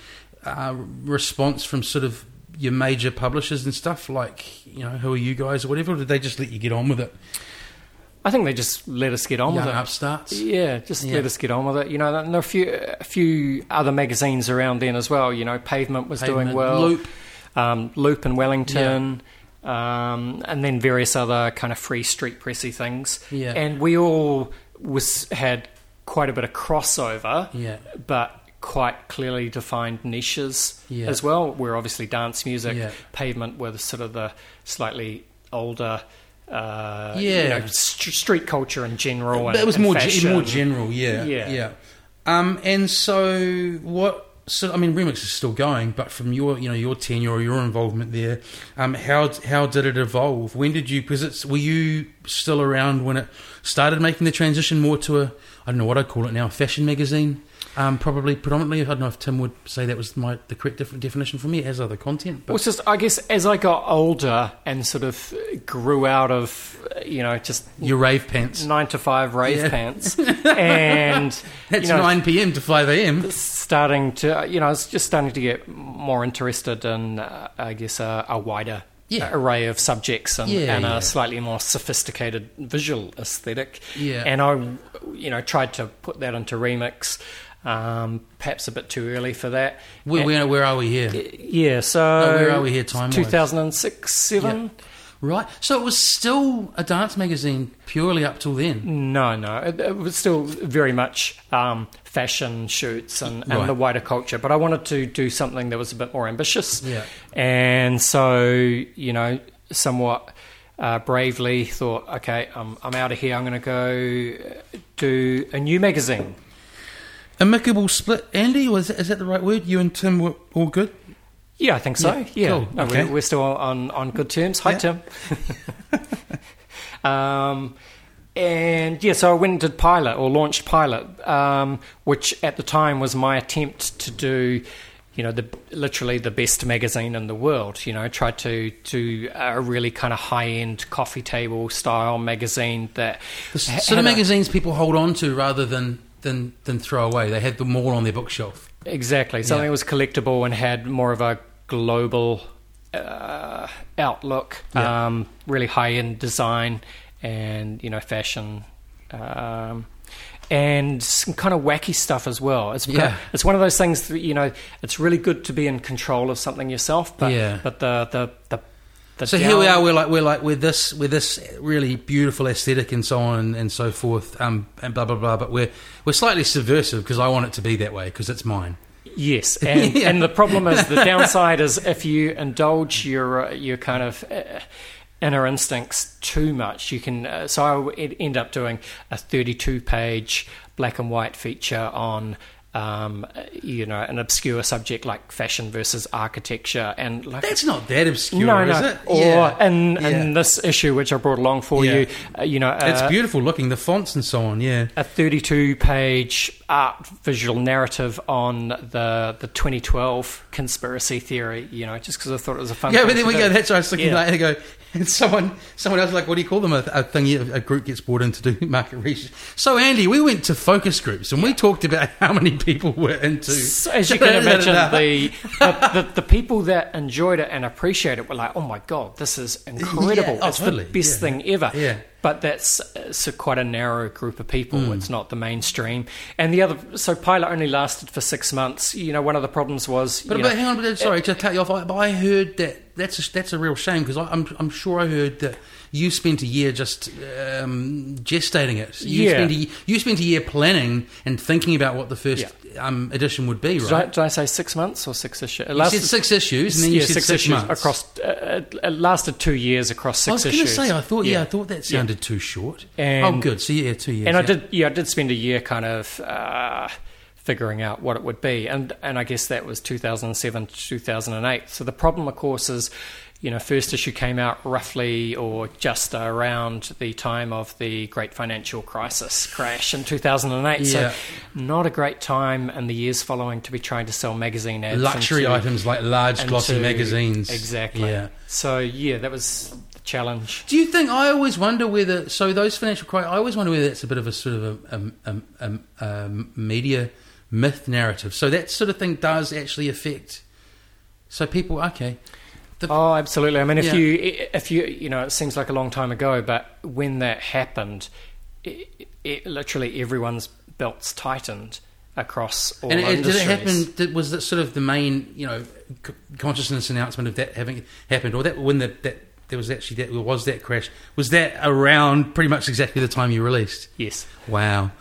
response from sort of your major publishers and stuff, like, who are you guys or whatever, or did they just let you get on with it? I think they just let us get on with it. Upstarts. Yeah, just let us get on with it. You know, and there are a few other magazines around then as well. You know, Pavement was doing well. Loop in Wellington. Yeah. And then various other kind of free street pressy things. Yeah. And we all... had quite a bit of crossover, but quite clearly defined niches as well. We're obviously dance music, Pavement were sort of the slightly older, street culture in general. But it was more general, yeah. And so what? So I mean, Remix is still going, but from your tenure or your involvement there, how did it evolve? When did you? Because were you still around when it started making the transition more to a, I don't know what I'd call it now, a fashion magazine? Probably predominantly. I don't know if Tim would say that was the correct definition for me, as other content. But. Well, it's just, I guess, as I got older and sort of grew out of, just... Your rave pants. 9 to 5 rave pants. And... That's 9 p.m. to 5 a.m. Starting to, I was just starting to get more interested in, I guess, a wider... Yeah. Array of subjects and a slightly more sophisticated visual aesthetic. Yeah. And I, tried to put that into Remix, perhaps a bit too early for that. Where are we here? Yeah, so... where are we here time-wise? 2006, 7. Yeah. Right. So it was still a dance magazine purely up till then? No. It was still very much fashion shoots and the wider culture. But I wanted to do something that was a bit more ambitious. Yeah. And so, you know, somewhat bravely thought, okay, I'm out of here. I'm going to go do a new magazine. Amicable split. Andy, is that the right word? You and Tim were all good? Yeah, I think so. Yeah. Cool. No, okay. We're still on good terms. Hi, Tim. And yeah, so I went and did Pilot, or launched Pilot, which at the time was my attempt to do, you know, literally the best magazine in the world. You know, I tried to do a really kind of high-end coffee table style magazine that... So the magazines people hold on to rather than throw away. They had them all on their bookshelf. Exactly. Something that was collectible and had more of a global outlook, really high-end design and, you know, fashion, and some kind of wacky stuff as well. It's one of those things that, you know, it's really good to be in control of something yourself, but the so here we are, we're this really beautiful aesthetic and so on and so forth, and blah blah blah, but we're slightly subversive because I want it to be that way because it's mine. Yes, and and the problem is, the downside is, if you indulge your kind of inner instincts too much, you can. So I end up doing a 32-page black and white feature on, you know, an obscure subject like fashion versus architecture, and like, that's not that obscure, is it? Or in this issue which I brought along for you, you know, it's beautiful looking, the fonts and so on. Yeah, a 32-page art visual narrative on the 2012 conspiracy theory. You know, just because I thought it was a fun. Yeah, but then we go. That's what I was looking like. I go, and someone else was like, what do you call them? A thing a group gets brought in to do market research. So Andy, we went to focus groups and we talked about how many people were into, so, as you can imagine, the people that enjoyed it and appreciated it were like, oh my god, this is incredible, it's totally the best thing ever, but that's quite a narrow group of people. It's not the mainstream. And the other, so Pilot only lasted for 6 months. You know, one of the problems was, but hang on, sorry to cut you off, but I heard that's a real shame, because I'm sure I heard that you spent a year just gestating it. You spent a year planning and thinking about what the first edition would be, right? Did I say 6 months or six issues? You said 6 issues, and then you said six months. Across, it lasted 2 years across 6 issues. I was going to say, I thought that sounded too short. And, oh, good. So, 2 years. And I did spend a year kind of... figuring out what it would be, and I guess that was 2007 to 2008. So the problem, of course, is, you know, first issue came out roughly or just around the time of the great financial crisis crash in 2008. So not a great time in the years following to be trying to sell magazine ads, luxury items like large glossy magazines. Exactly. So that was the challenge. Do you think? I always wonder whether those financial crisis, I always wonder whether that's a bit of a sort of a media myth narrative. So that sort of thing does actually affect. So people, oh, absolutely. I mean, if you, you know, it seems like a long time ago, but when that happened, it literally everyone's belts tightened across all industries. And did it happen? Was that sort of the main, you know, consciousness announcement of that having happened, or that when that there was actually that was that crash? Was that around pretty much exactly the time you released? Yes. Wow.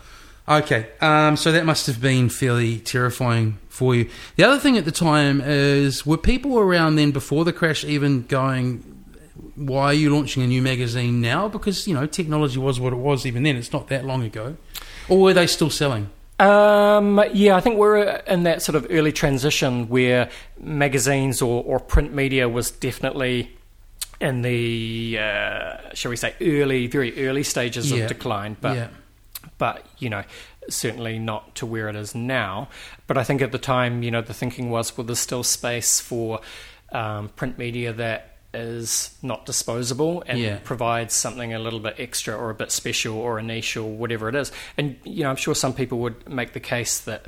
Okay, so that must have been fairly terrifying for you. The other thing at the time is, were people around then before the crash even going, why are you launching a new magazine now? Because, you know, technology was what it was even then. It's not that long ago. Or were they still selling? I think we're in that sort of early transition where magazines or print media was definitely... in the, shall we say, very early stages of decline. But, you know, certainly not to where it is now. But I think at the time, you know, the thinking was, well, there's still space for print media that is not disposable and provides something a little bit extra or a bit special or a niche or whatever it is. And, you know, I'm sure some people would make the case that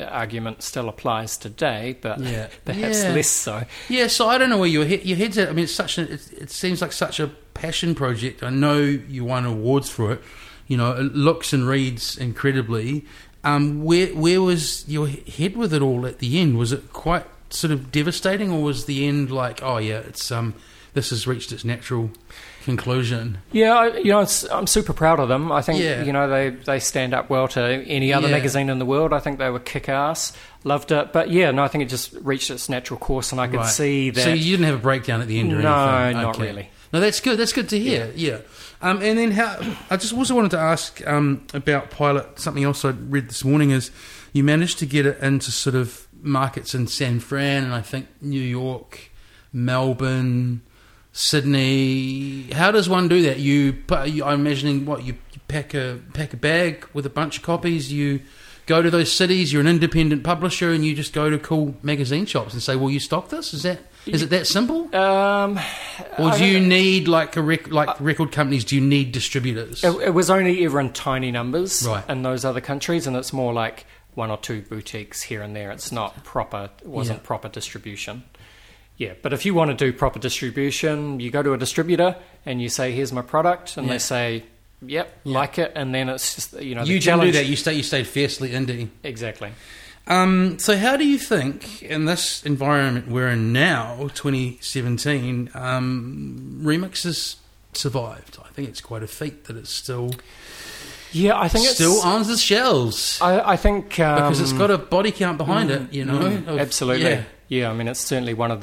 argument still applies today, but perhaps less so. Yeah, so I don't know where your head's at. I mean, it seems like such a passion project. I know you won awards for it. You know, it looks and reads incredibly. Where was your head with it all at the end? Was it quite sort of devastating, or was the end like, oh yeah, it's this has reached its natural conclusion. Yeah, I'm super proud of them. I think, they stand up well to any other magazine in the world. I think they were kick-ass. Loved it. But, I think it just reached its natural course, and I could see that... So you didn't have a breakdown at the end or anything? No, not really. No, that's good. That's good to hear, and then I just also wanted to ask about Pilot. Something else I read this morning is you managed to get it into sort of markets in San Fran and I think New York... Melbourne, Sydney. How does one do that? I'm imagining you pack a bag with a bunch of copies. You go to those cities. You're an independent publisher, and you just go to cool magazine shops and say, "Will you stock this?" Is it that simple? Or do you need record companies? Do you need distributors? It was only ever in tiny numbers in those other countries, and it's more like one or two boutiques here and there. It's not proper. It wasn't proper distribution. Yeah, but if you want to do proper distribution, you go to a distributor and you say, "Here's my product," and they say, "Yep, like it." And then it's just the you challenge. You do that. You stayed fiercely indie. Exactly. So, how do you think in this environment we're in now, 2017, Remix has survived? I think it's quite a feat that it's still. Yeah, I think it's still on the shelves. I think because it's got a body count behind it. Absolutely. Yeah. Yeah, I mean, it's certainly one of,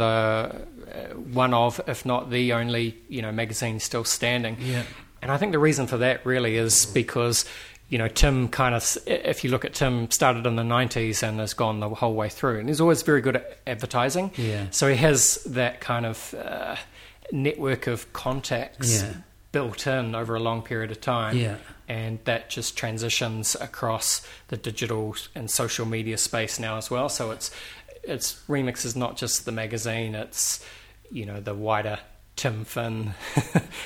if not the only, magazine still standing. Yeah. And I think the reason for that really is because, Tim kind of, if you look at Tim, started in the 90s and has gone the whole way through. And he's always very good at advertising. Yeah. So he has that kind of network of contacts built in over a long period of time. Yeah. And that just transitions across the digital and social media space now as well. So it's Remix is not just the magazine, it's the wider Tim Finn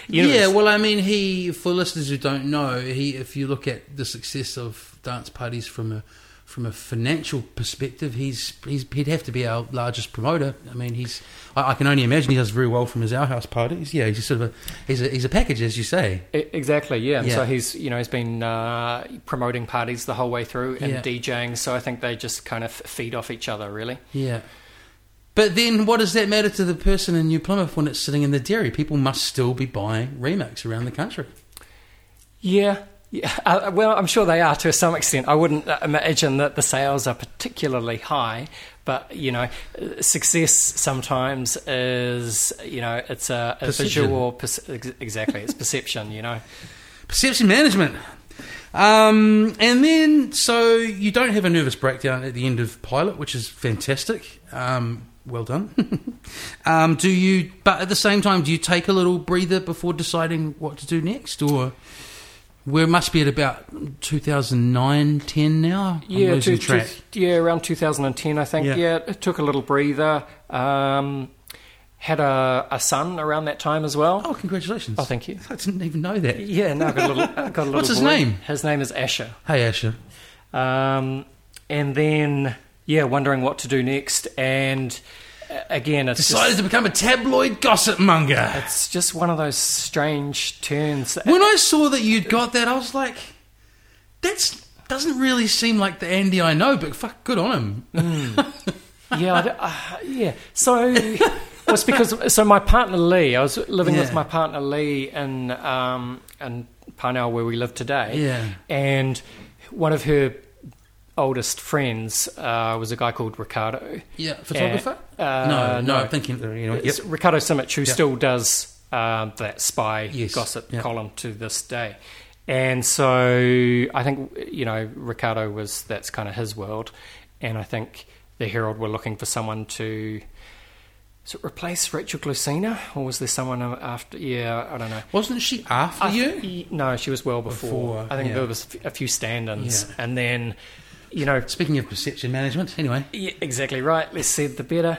universe. Yeah, well, I mean, for listeners who don't know, if you look at the success of dance parties from a financial perspective, he'd have to be our largest promoter. I mean, I can only imagine he does very well from his outhouse parties. Yeah, he's sort of he's a package, as you say. Exactly, yeah. So he's been promoting parties the whole way through and DJing. So I think they just kind of feed off each other, really. Yeah. But then, what does that matter to the person in New Plymouth when it's sitting in the dairy? People must still be buying Remix around the country. Yeah. Yeah, well, I'm sure they are to some extent. I wouldn't imagine that the sales are particularly high, but success sometimes is it's a visual. Exactly, it's perception. Perception management. And then, so you don't have a nervous breakdown at the end of Pilot, which is fantastic. Well done. Do you? But at the same time, do you take a little breather before deciding what to do next, or? We must be at about 2009-10 now. I'm losing track. Around 2010, I think. Yeah, it took a little breather. Had a son around that time as well. Oh, congratulations! Oh, thank you. I didn't even know that. Yeah, no, I got a little. What's his name? His name is Asher. Hey, Asher. And then wondering what to do next, and again, it's decided to become a tabloid gossip monger. It's just one of those strange turns. When I saw that you'd got that, I was like, that doesn't really seem like the Andy I know, but fuck, good on him. So it's because my partner Lee, I was living with my partner Lee in Parnell, where we live today. Yeah. And one of her oldest friends was a guy called Ricardo. Yeah, photographer? No, I'm thinking... Ricardo Simich, who still does that Spy gossip column to this day. And so I think, Ricardo was... That's kind of his world. And I think the Herald were looking for someone to... So replace Rachel Glucina, or was there someone after? Yeah, I don't know. Wasn't she after you? No, she was well before. I think there was a few stand-ins. Yeah. And then... speaking of perception management, anyway. Yeah, exactly right. Less said, the better.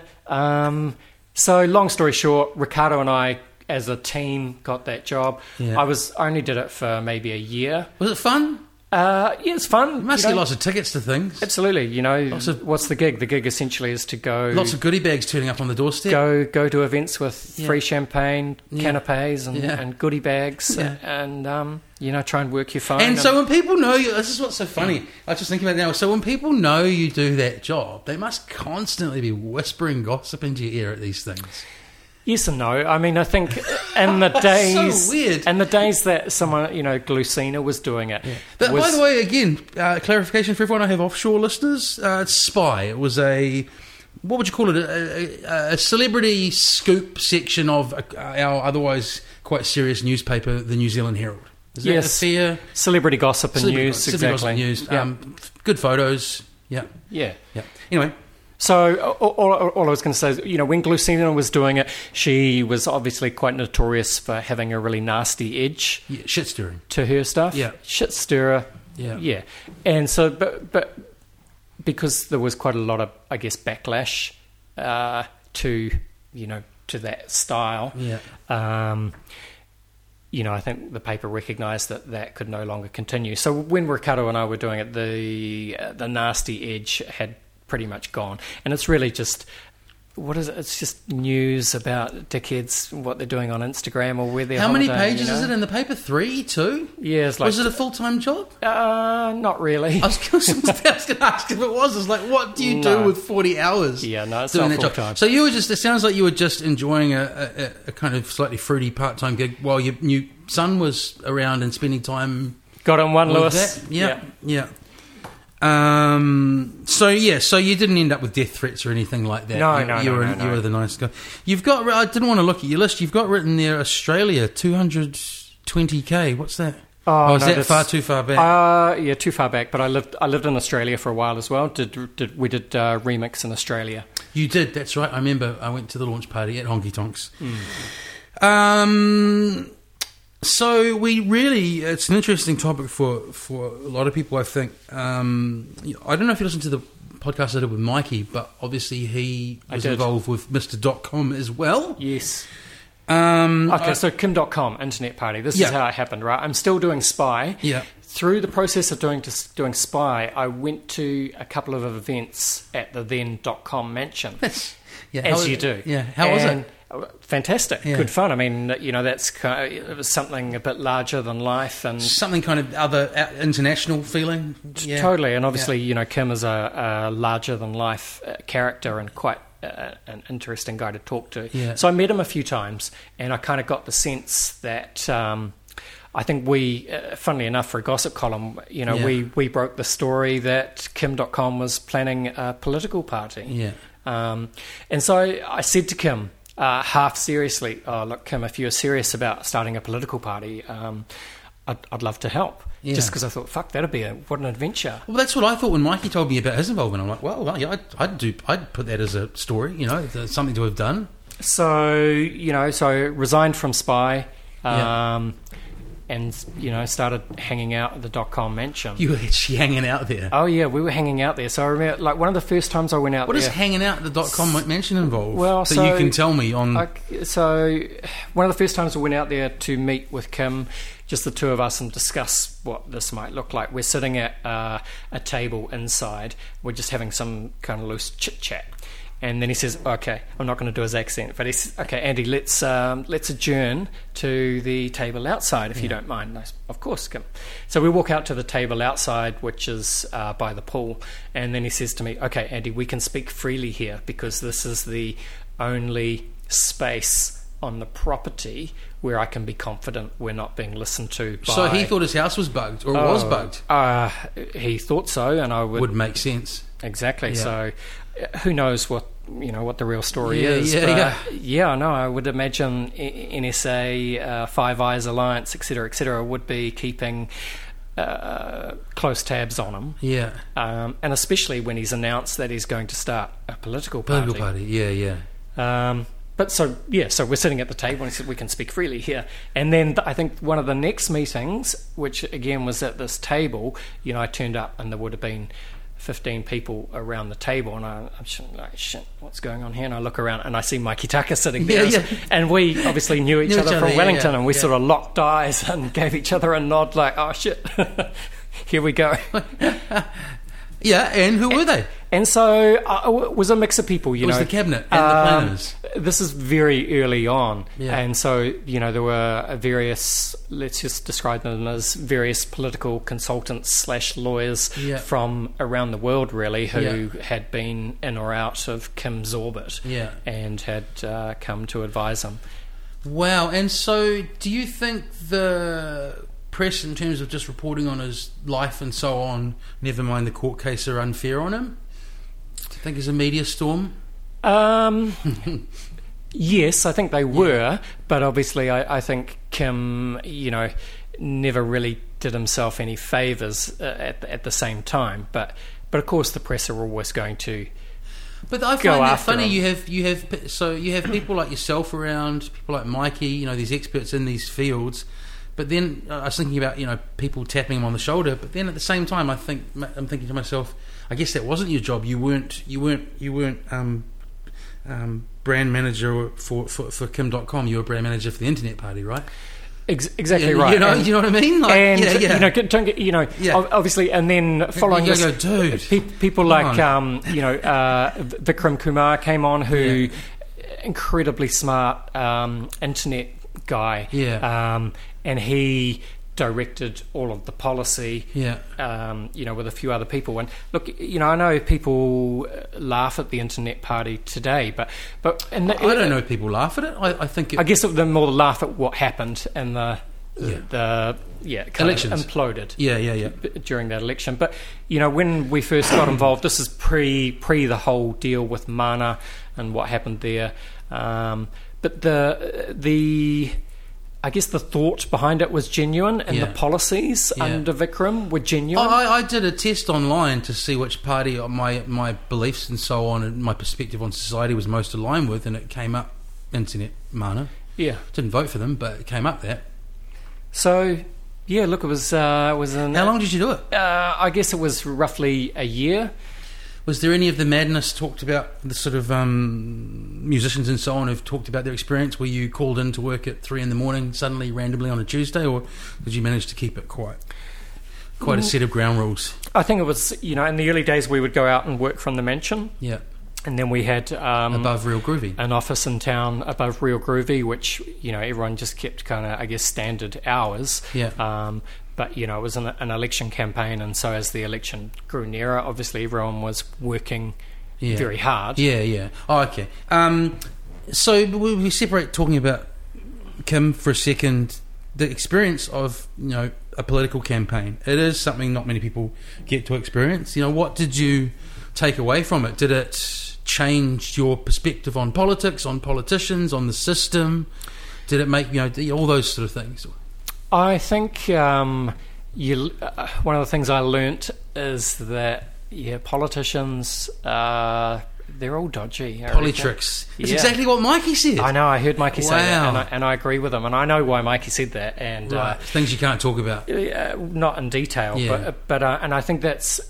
So long story short, Ricardo and I, as a team, got that job. Yeah. I only did it for maybe a year. Was it fun? Yeah, it's fun. You must get lots of tickets to things. Absolutely. What's the gig? The gig essentially is to go... Lots of goodie bags turning up on the doorstep. Go to events with free champagne, canapes and goodie bags and try and work your phone. And so when people know you... This is what's so funny. I was just thinking about it now. So when people know you do that job, they must constantly be whispering gossip into your ear at these things. Yes and no. I mean, I think in the days, so weird. In the days that someone, you know, Glucina was doing it. Yeah. That, by the way, again, clarification for everyone. I have offshore listeners. Spy. It was a, what would you call it? A celebrity scoop section of our otherwise quite serious newspaper, the New Zealand Herald. Is that yes, fair? Celebrity gossip and celebrity news. Gossip, exactly. Yeah. Good photos. Yeah. Yeah. Yeah. Anyway. So all I was going to say is, you know, when Glucina was doing it, she was obviously quite notorious for having a really nasty edge. Yeah, shit-stirring. To her stuff. Yeah. Shit-stirrer. Yeah. Yeah. And so, but because there was quite a lot of, I guess, backlash to, you know, to that style. Yeah. You know, I think the paper recognised that that could no longer continue. So when Ricardo and I were doing it, the nasty edge had pretty much gone, and it's really just, what is it? It's just news about dickheads, what they're doing on Instagram or where they're. How many pages is it in the paper? 3, 2? Yeah, it's like. Was it a full-time job? Not really. I was going to ask if it was. It's like, what do you do with 40 hours? Yeah, no, it's not full-time. So you were just. It sounds like you were just enjoying a kind of slightly fruity part-time gig while your new son was around and spending time. Got on one, Lewis. That. Yeah, yeah. So you didn't end up with death threats or anything like that. No, you were the nice guy. You've got, I didn't want to look at your list, you've got written there Australia, 220k, what's that? Is that far too far back? Yeah, too far back, but I lived in Australia for a while as well. We did Remix in Australia. You did, that's right, I remember, I went to the launch party at Honky Tonks. Mm. So we really, it's an interesting topic for a lot of people, I think. I don't know if you listened to the podcast I did with Mikey, but obviously he was involved with Mr.com as well. Yes. So Kim.com, Internet Party. This is how it happened, right? I'm still doing Spy. Yeah. Through the process of doing Spy, I went to a couple of events at the then.com mansion. As you do. Yeah. How was it? Fantastic, yeah. Good fun. I mean, you know, that's kind of, it was something a bit larger than life and something kind of other international feeling. Yeah. Totally, and obviously, you know, Kim is a larger than life character and quite an interesting guy to talk to. Yeah. So I met him a few times, and I kind of got the sense that I think we, funnily enough, for a gossip column, you know, we broke the story that Kim.com was planning a political party. Yeah, and so I said to Kim, half seriously, look, Kim, if you're serious about starting a political party, I'd love to help. Yeah. Just because I thought, fuck, that'd be what an adventure. Well, that's what I thought when Mikey told me about his involvement. I'm like, well, yeah, I'd put that as a story, you know, something to have done. So, you know, resigned from Spy, and, you know, started hanging out at the .com mansion. You were actually hanging out there? Oh, yeah, we were hanging out there. So I remember, like, one of the first times I went out there... What does hanging out at the .com mansion involve? Well, so... you can tell me on... So one of the first times I went out there to meet with Kim, just the two of us, and discuss what this might look like. We're sitting at a table inside. We're just having some kind of loose chit-chat. And then he says, okay, I'm not going to do his accent, but he says, okay, Andy, let's adjourn to the table outside, if you don't mind. And I said, of course, Kim. So we walk out to the table outside, which is by the pool, and then he says to me, okay, Andy, we can speak freely here because this is the only space on the property where I can be confident we're not being listened to by... So he thought his house was bugged, or was bugged? He thought so, and I would... Would make sense. Exactly, yeah. So... Who knows what the real story is? Yeah, no, I would imagine NSA, Five Eyes Alliance, et cetera, would be keeping close tabs on him. Yeah, and especially when he's announced that he's going to start a political party. Yeah. So we're sitting at the table, and he said we can speak freely here. And then I think one of the next meetings, which again was at this table, you know, I turned up, and there would have been 15 people around the table, and I'm like, shit, what's going on here? And I look around and I see Mikey Tucker sitting there, and we obviously knew each other from Wellington, and we sort of locked eyes and gave each other a nod like, oh shit, here we go. And who were they? And so it was a mix of people, you know. It was the cabinet and the planners. this is very early on, and so, you know, there were various, let's just describe them as various political consultants slash lawyers from around the world, really, who had been in or out of Kim's orbit and had come to advise him. Wow. And so do you think the press, in terms of just reporting on his life and so on, never mind the court case, are unfair on him? Do you think there's a media storm? Yes, I think they were, but obviously I think Kim, you know, never really did himself any favours at the same time. But of course the press are always going to. But I find that funny. Him. You have people like yourself around, people like Mikey, you know, these experts in these fields. But then I was thinking about, you know, people tapping him on the shoulder. But then at the same time, I'm thinking to myself, I guess that wasn't your job. You weren't brand manager for Kim.com. You were brand manager for the Internet Party, right? Exactly, right. You know what I mean? Like, obviously, and then following this, people like, Vikram Kumar came on, who incredibly smart internet guy, and he directed all of the policy, with a few other people. And look, you know, I know people laugh at the Internet Party today, but I don't know if people laugh at it. I think I guess they more laugh at what happened and the elections imploded. During that election. But you know, when we first got involved, this is pre the whole deal with Mana and what happened there. But the I guess the thought behind it was genuine, and the policies under Vikram were genuine. I did a test online to see which party my beliefs and so on and my perspective on society was most aligned with, and it came up Internet Mana. Yeah, didn't vote for them, but it came up that. So yeah, look, it was. How long did you do it? I guess it was roughly a year. Was there any of the madness talked about, the sort of musicians and so on who've talked about their experience? Were you called in to work at 3 a.m, suddenly, randomly on a Tuesday, or did you manage to keep it quite a set of ground rules? I think it was, you know, in the early days we would go out and work from the mansion. Yeah. And then we had above Real Groovy, an office in town above Real Groovy, which, you know, everyone just kept kind of, I guess, standard hours. Yeah. But, you know, it was an election campaign, and so as the election grew nearer, obviously everyone was working very hard. Yeah. Oh, okay. So we separate talking about Kim for a second. The experience of, you know, a political campaign, it is something not many people get to experience. You know, what did you take away from it? Did it change your perspective on politics, on politicians, on the system? Did it make, you know, all those sort of things? I think one of the things I learnt is that politicians, they're all dodgy. Polytricks. It's exactly what Mikey said. I know. I heard Mikey say that, and I agree with him. And I know why Mikey said that. And right. Things you can't talk about, not in detail. Yeah. But and I think it's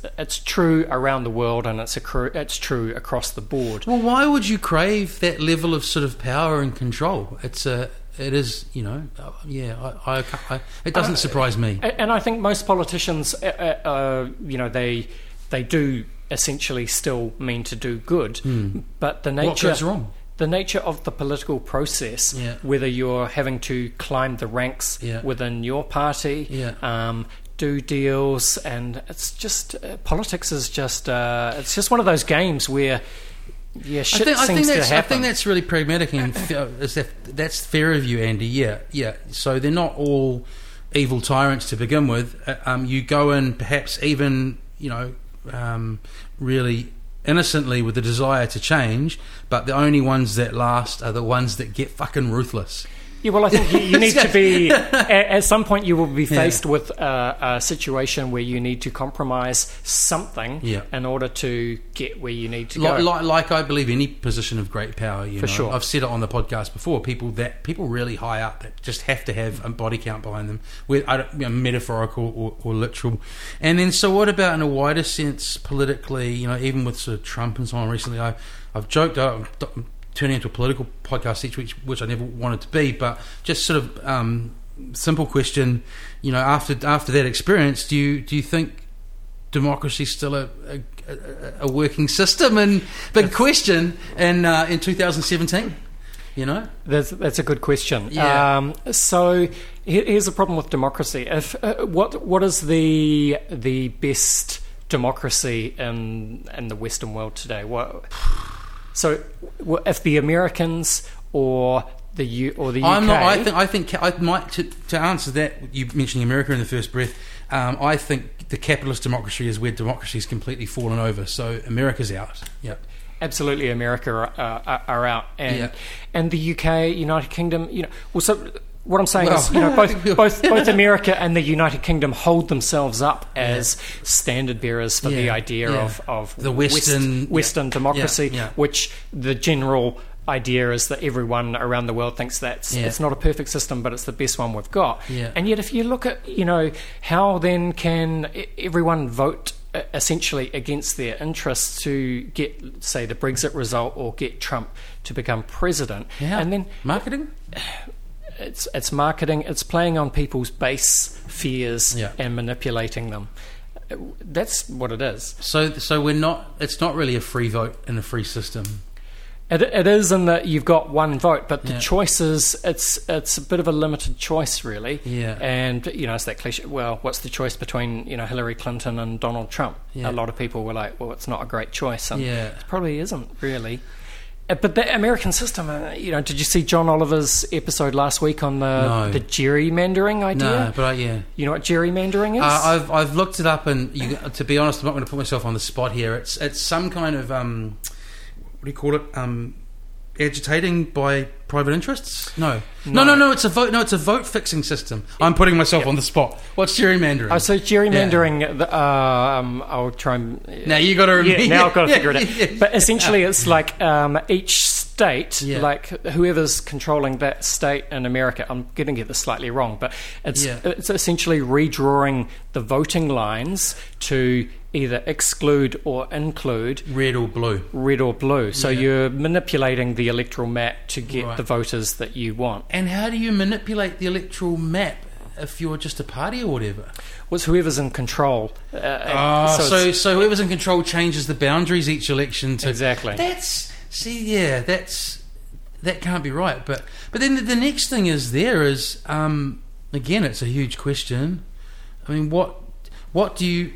true around the world, and it's true across the board. Well, why would you crave that level of sort of power and control? It is, you know, it doesn't surprise me. And I think most politicians, you know, they do essentially still mean to do good, but the nature... What goes wrong? The nature of the political process, whether you're having to climb the ranks within your party, do deals, and it's just... politics is just... it's just one of those games where... Yeah, shit seems to happen. I think that's really pragmatic, and that's fair of you, Andy. Yeah. So they're not all evil tyrants to begin with. You go in, perhaps even, you know, really innocently with the desire to change, but the only ones that last are the ones that get fucking ruthless. Yeah, well, I think you need to be... At some point, you will be faced with a situation where you need to compromise something in order to get where you need to go. Like I believe any position of great power, you know. For sure. I've said it on the podcast before, people really high up that just have to have a body count behind them, metaphorical or literal. And then, so what about in a wider sense, politically, you know, even with sort of Trump and so on recently, I've joked... turning into a political podcast each week, which I never wanted to be, but just sort of simple question, you know, after that experience, do you think democracy is still a working system? And big question in 2017. You know, that's a good question. Yeah. So here's the problem with democracy. If what is the best democracy in the Western world today? What, so if the Americans or the UK, I think, to answer that, you mentioning America in the first breath. I think the capitalist democracy is where democracy's completely fallen over. So America's out. Yep. Absolutely, America are out, and the UK, United Kingdom, Well, so what I'm saying is, both America and the United Kingdom hold themselves up as standard bearers for the idea of the Western democracy, which the general idea is that everyone around the world thinks that's it's not a perfect system, but it's the best one we've got. Yeah. And yet, if you look at, how then can everyone vote essentially against their interests to get, say, the Brexit result or get Trump to become president. Yeah. And then marketing? It's marketing. It's playing on people's base fears and manipulating them. That's what it is. So we're not. It's not really a free vote in a free system. It is in that you've got one vote, but the choices, it's a bit of a limited choice, really. Yeah. And, it's that cliche, well, what's the choice between, Hillary Clinton and Donald Trump? Yeah. A lot of people were like, well, it's not a great choice. And it probably isn't, really. But the American system, did you see John Oliver's episode last week on the gerrymandering idea? No, but you know what gerrymandering is? I've looked it up, and to be honest, I'm not going to put myself on the spot here. It's some kind of... what do you call it? Agitating by private interests? No. It's a vote. No, it's a vote-fixing system. I'm putting myself on the spot. What's gerrymandering? So gerrymandering. Yeah. I'll try and. Now you got to remember. Now I've got to figure it out. Yeah. But essentially, it's like each state, like whoever's controlling that state in America. I'm going to get this slightly wrong, but it's essentially redrawing the voting lines to either exclude or include red or blue. So you're manipulating the electoral map to get the voters that you want. And how do you manipulate the electoral map if you're just a party or whatever? Well, it's whoever's in control. So whoever's in control changes the boundaries each election to... Exactly. That can't be right. But then the next thing is again, it's a huge question. I mean, what do you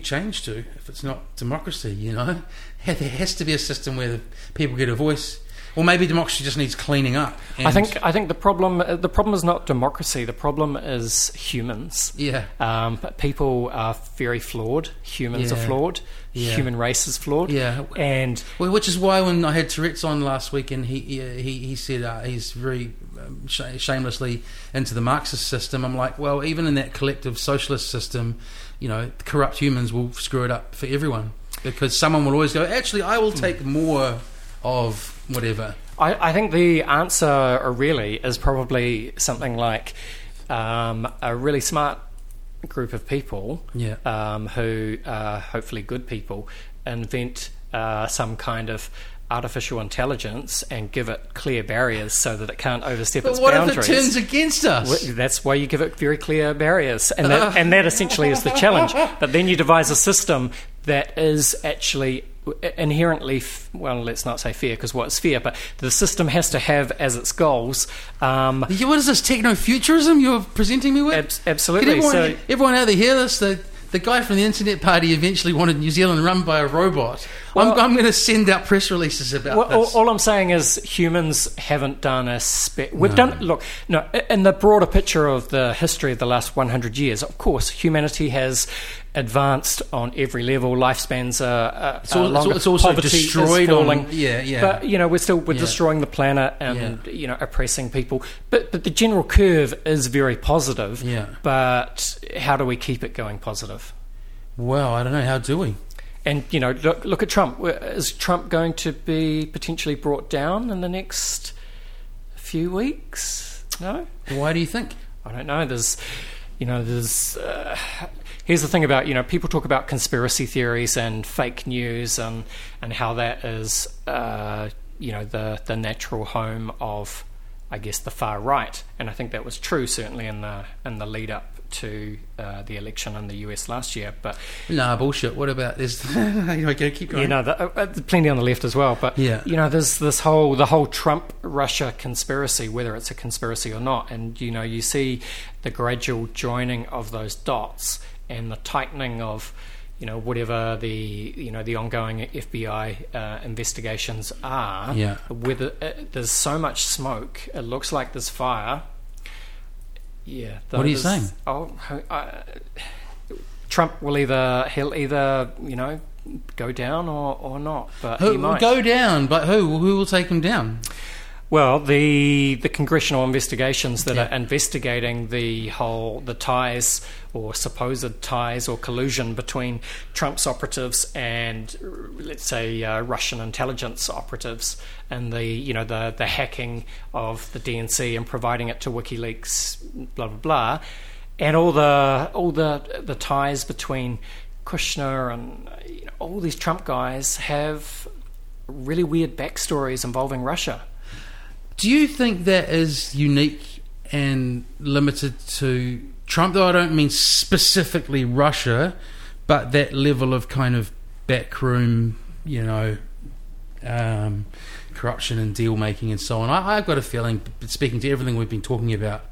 change to if it's not democracy, There has to be a system where the people get a voice. Or maybe democracy just needs cleaning up. I think the problem is not democracy. The problem is humans. Yeah. People are very flawed. Humans are flawed. Yeah. Human race is flawed. Yeah. And which is why when I had Tourette's on last week, and he said he's very shamelessly into the Marxist system. I'm like, well, even in that collective socialist system, corrupt humans will screw it up for everyone, because someone will always go, actually, I will take more of whatever. I think the answer really is probably something like a really smart group of people who are hopefully good people invent some kind of artificial intelligence and give it clear barriers so that it can't overstep its boundaries. But what if it turns against us? Well, that's why you give it very clear barriers, and that essentially is the challenge. But then you devise a system that is actually inherently, well, let's not say fair, because what's fair, but the system has to have as its goals... what is this techno-futurism you're presenting me with? Absolutely. Everyone out there hear this? The guy from the Internet Party eventually wanted New Zealand run by a robot. Well, I'm going to send out press releases about this. All I'm saying is humans haven't done a... in the broader picture of the history of the last 100 years, of course, humanity has... advanced on every level, lifespans are longer. It's also poverty destroyed. But we're destroying the planet and oppressing people. But the general curve is very positive. Yeah. But how do we keep it going positive? Well, I don't know. How do we? And look at Trump. Is Trump going to be potentially brought down in the next few weeks? No. Why do you think? I don't know. There's. Here's the thing about, people talk about conspiracy theories and fake news and how that is, the natural home of, I guess, the far right. And I think that was true, certainly in the lead up to the election in the US last year. But nah, bullshit. What about this? Keep going. You know, plenty on the left as well. But yeah, you know, there's this whole Trump-Russia conspiracy, whether it's a conspiracy or not. And you know, you see the gradual joining of those dots and the tightening of, you know, whatever the ongoing FBI investigations are. Yeah. Whether there's so much smoke, it looks like there's fire. Yeah. What are you saying? Oh, Trump will either you know, go down or not. But he might go down. But who will take him down? Well, the congressional investigations that are investigating the ties or supposed ties or collusion between Trump's operatives and, let's say, Russian intelligence operatives, and the hacking of the DNC and providing it to WikiLeaks, blah blah blah, and all the ties between Kushner and, you know, all these Trump guys have really weird backstories involving Russia. Do you think that is unique and limited to Trump? Though I don't mean specifically Russia, but that level of kind of backroom, you know, corruption and deal making and so on. I've got a feeling, speaking to everything we've been talking about,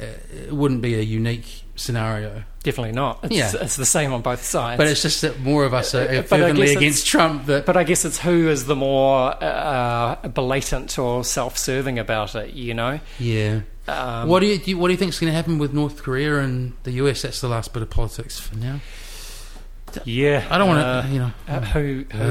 it wouldn't be a unique scenario. Definitely not. It's the same on both sides. But it's just that more of us are fervently against Trump. But I guess it's who is the more blatant or self-serving about it, you know? Yeah. What do you think is going to happen with North Korea and the US? That's the last bit of politics for now. Yeah, I don't want to. You know,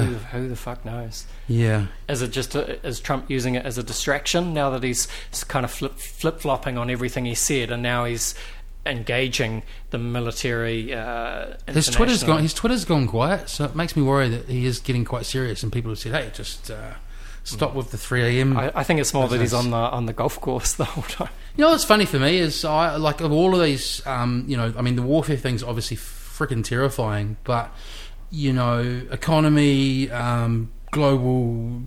who the fuck knows? Yeah, is Trump using it as a distraction now that he's kind of flip-flopping on everything he said, and now he's engaging the military? His Twitter's gone quiet, so it makes me worry that he is getting quite serious. And people have said, "Hey, just stop with the 3 a.m." I think it's more that he's on the golf course the whole time. You know, what's funny for me is I like of all of these. You know, I mean, the warfare thing's obviously freaking terrifying, but you know, economy, global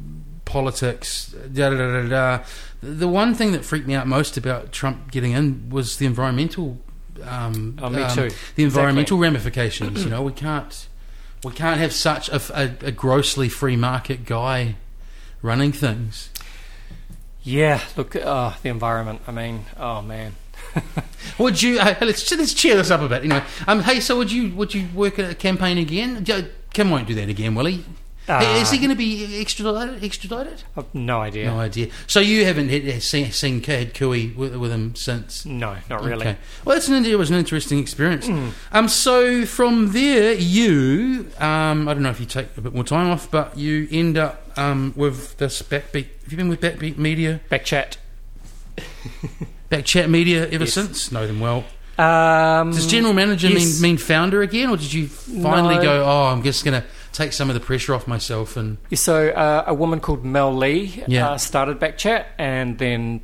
politics, the one thing that freaked me out most about Trump getting in was the environmental the environmental ramifications. You know, we can't have such a grossly free market guy running things. Yeah, look, the environment, I mean, oh man. Would you? Let's cheer this up a bit. You know, hey, so would you work at a campaign again? Kim won't do that again, will he? Is he going to be extradited? I've no idea. So you haven't seen Cad Cooey with him since? No, not really. Okay. Well, it was an interesting experience. So from there, you I don't know if you take a bit more time off, but you end up with this Backbeat. Have you been with Backbeat Media? Backchat. Backchat Media ever since? Know them well. Does general manager mean founder again, or did you finally go, I'm just going to take some of the pressure off myself? And so a woman called Mel Lee started Backchat, and then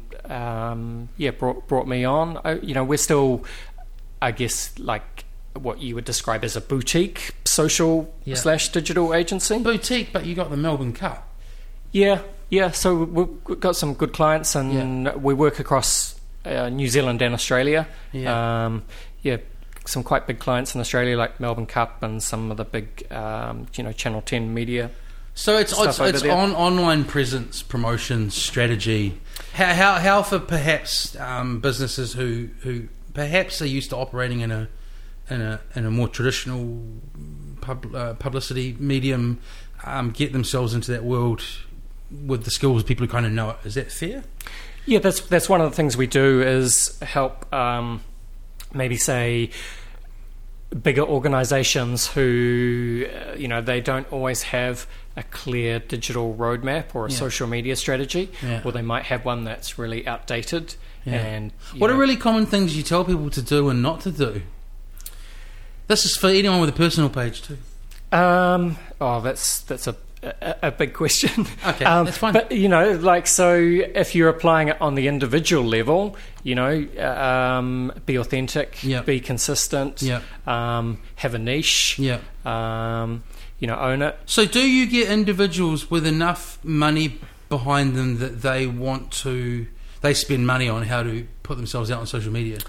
brought me on. You know, we're still, I guess, like what you would describe as a boutique social / digital agency. Boutique, but you got the Melbourne Cup. Yeah, so we've got some good clients, and we work across New Zealand and Australia. Yeah. Some quite big clients in Australia, like Melbourne Cup and some of the big, Channel 10 media. So it's on online presence, promotion, strategy. How for perhaps businesses who perhaps are used to operating in a more traditional publicity medium, get themselves into that world with the skills of people who kind of know it. Is that fair? Yeah, that's one of the things we do, is help maybe say bigger organisations who, they don't always have a clear digital roadmap or a social media strategy, or they might have one that's really outdated. Yeah. And what are really common things you tell people to do and not to do? This is for anyone with a personal page too. That's a big question. Okay, that's fine. But so if you're applying it on the individual level, be authentic, be consistent, have a niche, own it. So do you get individuals with enough money behind them that they spend money on how to put themselves out on social media?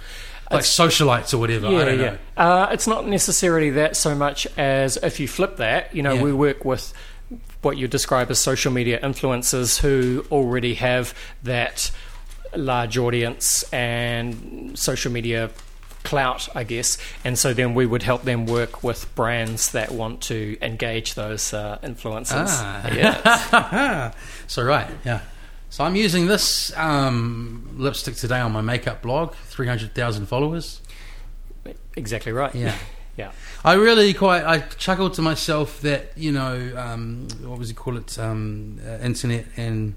like socialites or whatever. Yeah, I don't know. Yeah. It's not necessarily that so much as if you flip that, you know, we work with what you describe as social media influencers who already have that large audience and social media clout, I guess, and so then we would help them work with brands that want to engage those influencers. So so I'm using this lipstick today on my makeup blog, 300,000 followers. Exactly right. Yeah. Yeah. I chuckled to myself that, you know, what was he call it, internet and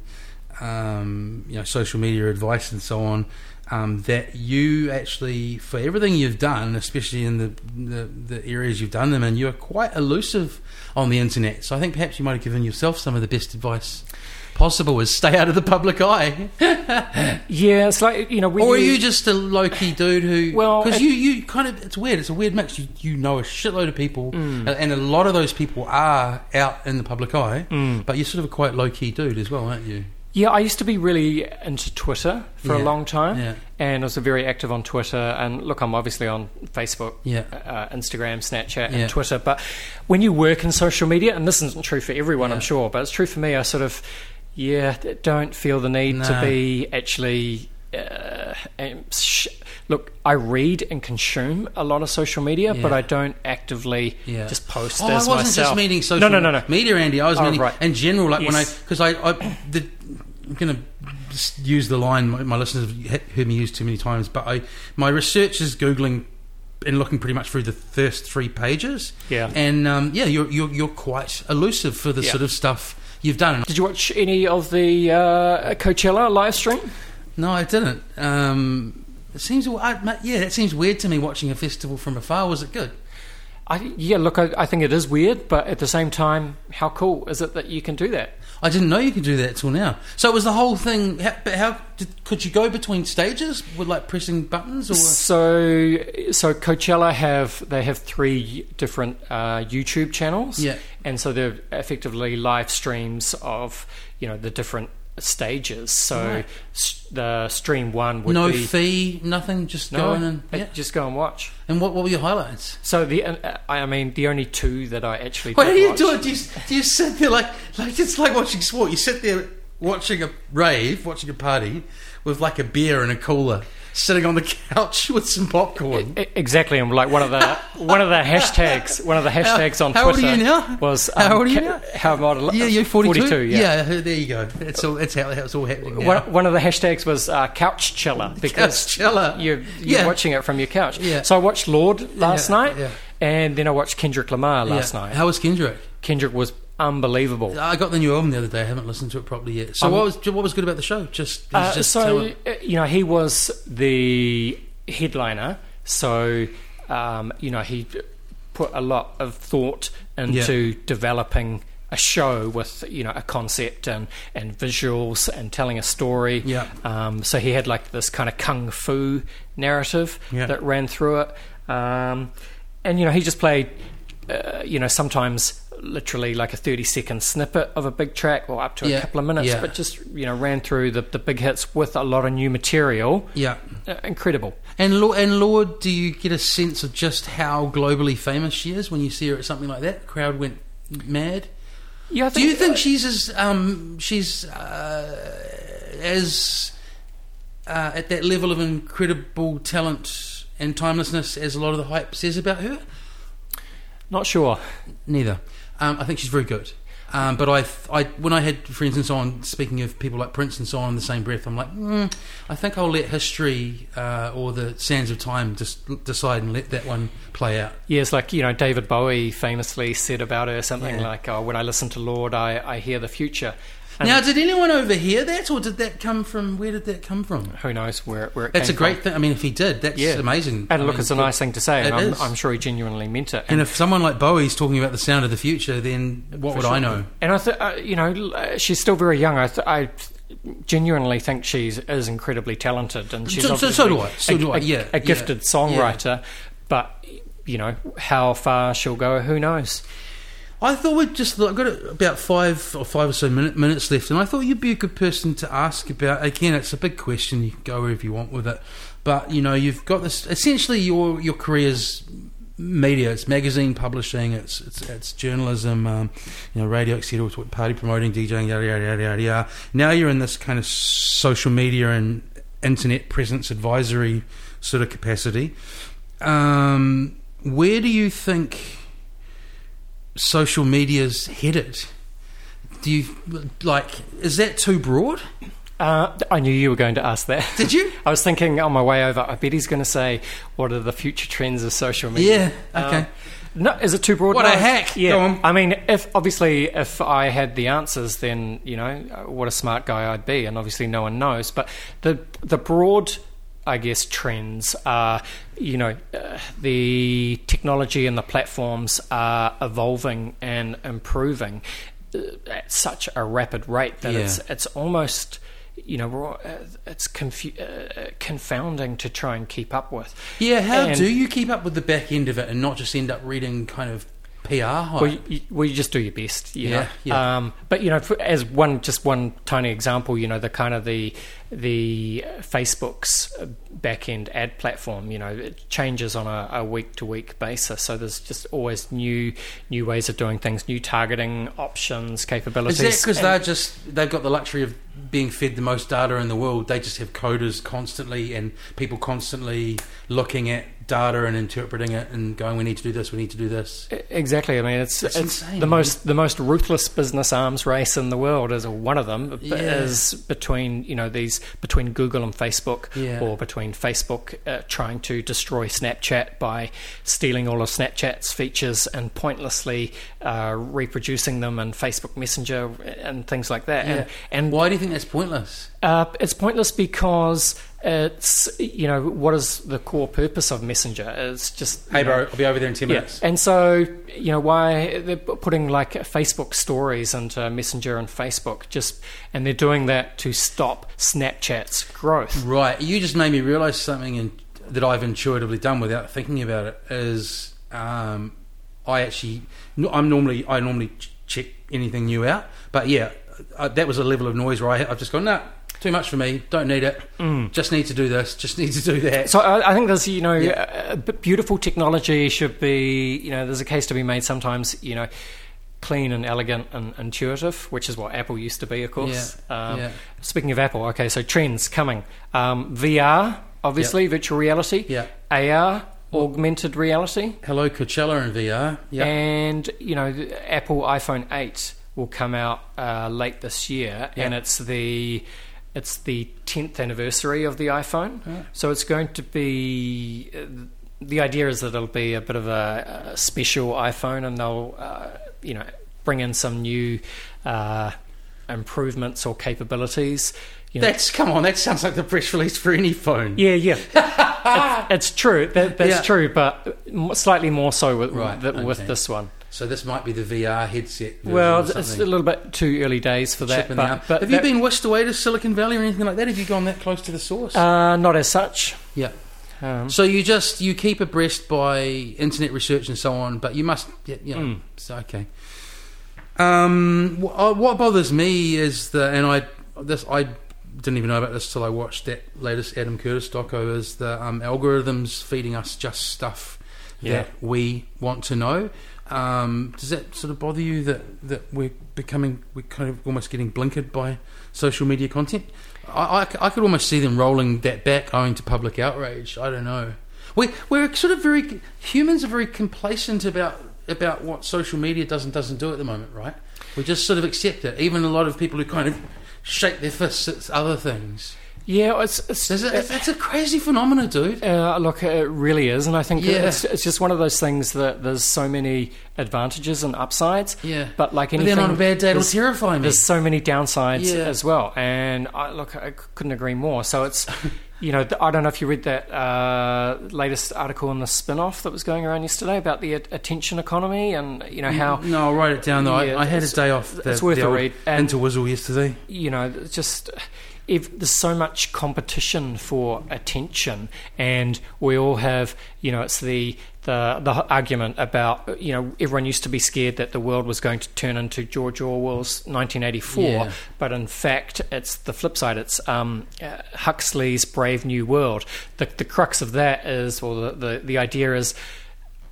you know, social media advice and so on, that you actually, for everything you've done, especially in the areas you've done them in, you're quite elusive on the internet. So I think perhaps you might have given yourself some of the best advice possible, is stay out of the public eye. Yeah, it's like, you know, or are you just a low-key dude who, well, because you kind of, it's weird, it's a weird mix. You know a shitload of people, and a lot of those people are out in the public eye, but you're sort of a quite low-key dude as well, aren't you? Yeah, I used to be really into Twitter for a long time, and I was very active on Twitter. And look, I'm obviously on Facebook, Instagram, Snapchat, and Twitter. But when you work in social media, and this isn't true for everyone, I'm sure, but it's true for me, I sort of, don't feel the need to be actually... Look, I read and consume a lot of social media, but I don't actively just post as myself. I wasn't just meaning social media, Andy. I was meaning in general, like when I'm going to use the line my listeners have heard me use too many times, but my research is Googling and looking pretty much through the first three pages. Yeah, and you're quite elusive for the sort of stuff you've done. Did you watch any of the Coachella live stream? No, I didn't. It seems, that seems weird to me, watching a festival from afar. Was it good? I think it is weird, but at the same time, how cool is it that you can do that? I didn't know you could do that till now. So it was the whole thing. Could you go between stages with like pressing buttons? Or so Coachella have three different YouTube channels, and so they're effectively live streams of, you know, the different stages. So the stream one would be no fee, nothing, just go in and just go and watch. And what were your highlights? So the only two that I actually did. How do you do it? Do you sit there like it's like watching sport? You sit there watching a rave, watching a party with like a beer and a cooler, sitting on the couch with some popcorn. Exactly, and like one of the hashtags on Twitter. How old are you now? Was how old are you now? How old? Yeah, you're 42. Yeah, there you go. It's all happening now. One of the hashtags was couch chiller, because you're watching it from your couch. Yeah. So I watched Lorde last night, and then I watched Kendrick Lamar last night. How was Kendrick? Kendrick was unbelievable. I got the new album the other day. I haven't listened to it properly yet. So what was good about the show? He was the headliner. So he put a lot of thought into developing a show with, you know, a concept and visuals and telling a story. Yeah. So he had like this kind of kung fu narrative that ran through it, and you know, he just played sometimes literally like a 30-second snippet of a big track, or up to a couple of minutes, but just, you know, ran through the big hits with a lot of new material. Incredible. And Lorde, do you get a sense of just how globally famous she is when you see her at something like that? The crowd went mad. Do you think she's as at that level of incredible talent and timelessness as a lot of the hype says about her? Not sure. Neither. I think she's very good, but I when I had friends and so on speaking of people like Prince and so on in the same breath, I'm like, I think I'll let history or the sands of time just decide and let that one play out. Yeah, it's like, you know, David Bowie famously said about her something like, "Oh, when I listen to Lorde, I hear the future." And now, did anyone overhear that, or did that come from? Where did that come from? Who knows where it came from? That's a great thing. I mean, if he did, that's amazing. And it's a nice thing to say, and I'm sure he genuinely meant it. And if someone like Bowie's talking about the sound of the future, then what would I know? And I she's still very young. I genuinely think she is incredibly talented, and she's a gifted songwriter. But, you know, how far she'll go, who knows? I thought we'd just... I've got about five or so minutes left, and I thought you'd be a good person to ask about... Again, it's a big question. You can go wherever you want with it. But, you know, you've got this... Essentially, your career's media. It's magazine publishing. It's journalism, you know, radio, etc. Party promoting, DJing, yada, yada, yada, yada, yada. Now you're in this kind of social media and internet presence advisory sort of capacity. Where do you think social media's headed? Do you... Like, is that too broad? I knew you were going to ask that. Did you? I was thinking on my way over, I bet he's going to say, what are the future trends of social media? Yeah, okay. No, is it too broad? What a hack. Yeah. Go on. I mean, if I had the answers, then, you know, what a smart guy I'd be, and obviously no one knows. But the broad, I guess, trends are, you know, the technology and the platforms are evolving and improving at such a rapid rate that it's almost... you know, it's confounding to try and keep up with. Yeah, do you keep up with the back end of it and not just end up reading kind of PR? Well, you just do your best. Yeah. But, you know, as one tiny example, you know, the kind of the Facebook's back-end ad platform, you know, it changes on a week-to-week basis. So there's just always new ways of doing things, new targeting options, capabilities. Is that because they've got the luxury of being fed the most data in the world? They just have coders constantly and people constantly looking at data and interpreting it and going, we need to do this. Exactly. I mean, it's insane, the most ruthless business arms race in the world is one of them is between, you know, these between Google and Facebook, or between Facebook trying to destroy Snapchat by stealing all of Snapchat's features and pointlessly reproducing them in Facebook Messenger and things like that. And why do you think that's pointless? It's pointless because it's, you know, what is the core purpose of Messenger? It's just, hey bro, I'll be over there in 10 minutes. And so, you know, why they're putting like Facebook stories into Messenger and Facebook, just, and they're doing that to stop Snapchat's growth. Right. You just made me realise something that I've intuitively done without thinking about it is I normally check anything new out, but that was a level of noise where I've just gone, nah, too much for me, don't need it, just need to do this, just need to do that. So I think there's, you know, beautiful technology should be, you know, there's a case to be made sometimes, you know, clean and elegant and intuitive, which is what Apple used to be, of course. Speaking of Apple, okay, so trends coming. VR, obviously, virtual reality. AR, augmented reality. Hello, Coachella and VR. And, you know, the Apple iPhone 8 will come out late this year, and it's the 10th anniversary of the iPhone. So it's going to be... the idea is that it'll be a bit of a special iPhone, and they'll, you know, bring in some new improvements or capabilities. You know, that sounds like the press release for any phone. Yeah. it's true. That's true, but slightly more so with this one. So this might be the VR headset. Well, it's a little bit too early days for that. But have you been whisked away to Silicon Valley or anything like that? Have you gone that close to the source? Not as such. Yeah. So you keep abreast by internet research and so on, but you must, you know. So, okay. What bothers me is I didn't even know about this till I watched that latest Adam Curtis doco. Is the algorithms feeding us just stuff that we want to know? Does that sort of bother you that we're kind of almost getting blinkered by social media content? I could almost see them rolling that back owing to public outrage. I don't know. We're sort of humans are very complacent about what social media does and doesn't do at the moment, right? We just sort of accept it. Even a lot of people who kind of shake their fists at other things. Yeah, it's a crazy phenomena, dude. Look, it really is, and I think it's just one of those things that there's so many advantages and upsides. Yeah, but like anything, but then on a bad day, it'll terrify me. There's so many downsides as well, and I couldn't agree more. So it's, you know, I don't know if you read that latest article in the spin-off that was going around yesterday about the attention economy, and you know how. No, I'll write it down though. I had a day off. It's worth a read. Into Wizzle yesterday. You know, it's just. there's so much competition for attention, and we all have, you know, it's the argument about, you know, everyone used to be scared that the world was going to turn into George Orwell's 1984, yeah. But in fact, it's the flip side. It's Huxley's Brave New World. The crux of that is, or the idea is,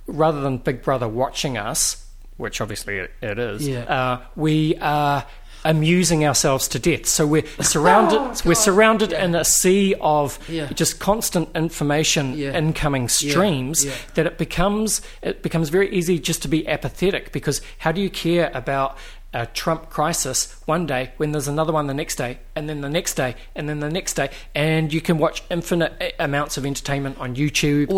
rather than Big Brother watching us, which obviously it is, yeah. We are amusing ourselves to death. So we're surrounded. We're surrounded yeah. in a sea of yeah. just constant information, yeah. incoming streams. Yeah. Yeah. That it becomes very easy just to be apathetic, because how do you care about a Trump crisis one day when there's another one the next day, and then the next day, and then the next day, and you can watch infinite amounts of entertainment on YouTube.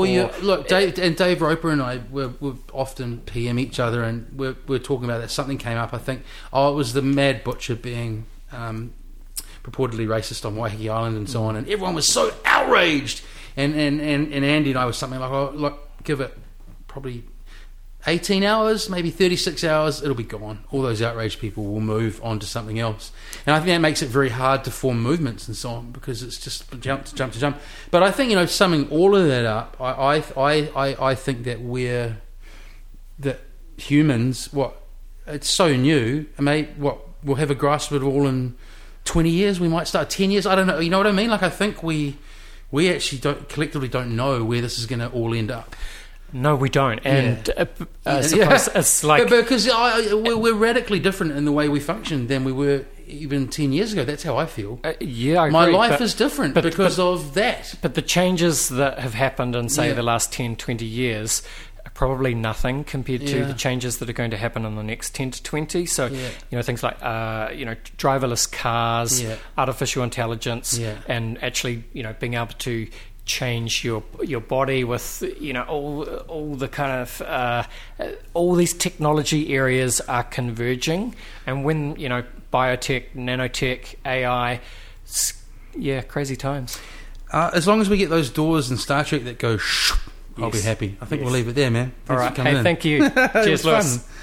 Dave Roper and I we often PM each other, and we're talking about that. Something came up, I think. It was the Mad Butcher being purportedly racist on Waiheke Island and so on, and everyone was so outraged. And Andy and I was something like, oh, look, give it probably 18 hours, maybe 36 hours, it'll be gone. All those outraged people will move on to something else. And I think that makes it very hard to form movements and so on, because it's just jump. But I think, you know, summing all of that up, I think that humans, it's so new, we'll have a grasp of it all in 20 years, we might start 10 years, I don't know, you know what I mean? Like, I think we actually don't collectively know where this is going to all end up. No, we don't, and yeah. I suppose yeah. it's like because we're radically different in the way we function than we were even 10 years ago. That's how I feel. Yeah, I agree, life is different because of that. But the changes that have happened in, say, yeah. the last 10, 20 years are probably nothing compared yeah. to the changes that are going to happen in the next 10 to 20. So, yeah. you know, things like driverless cars, yeah. artificial intelligence, yeah. and actually, you know, being able to change your body with, you know, all the kind of all these technology areas are converging, and when, you know, biotech, nanotech, AI, yeah, crazy times. As long as we get those doors in Star Trek that go, I'll be happy. I think we'll leave it there, man. All right, hey, thank you. Cheers, Lewis. Fun.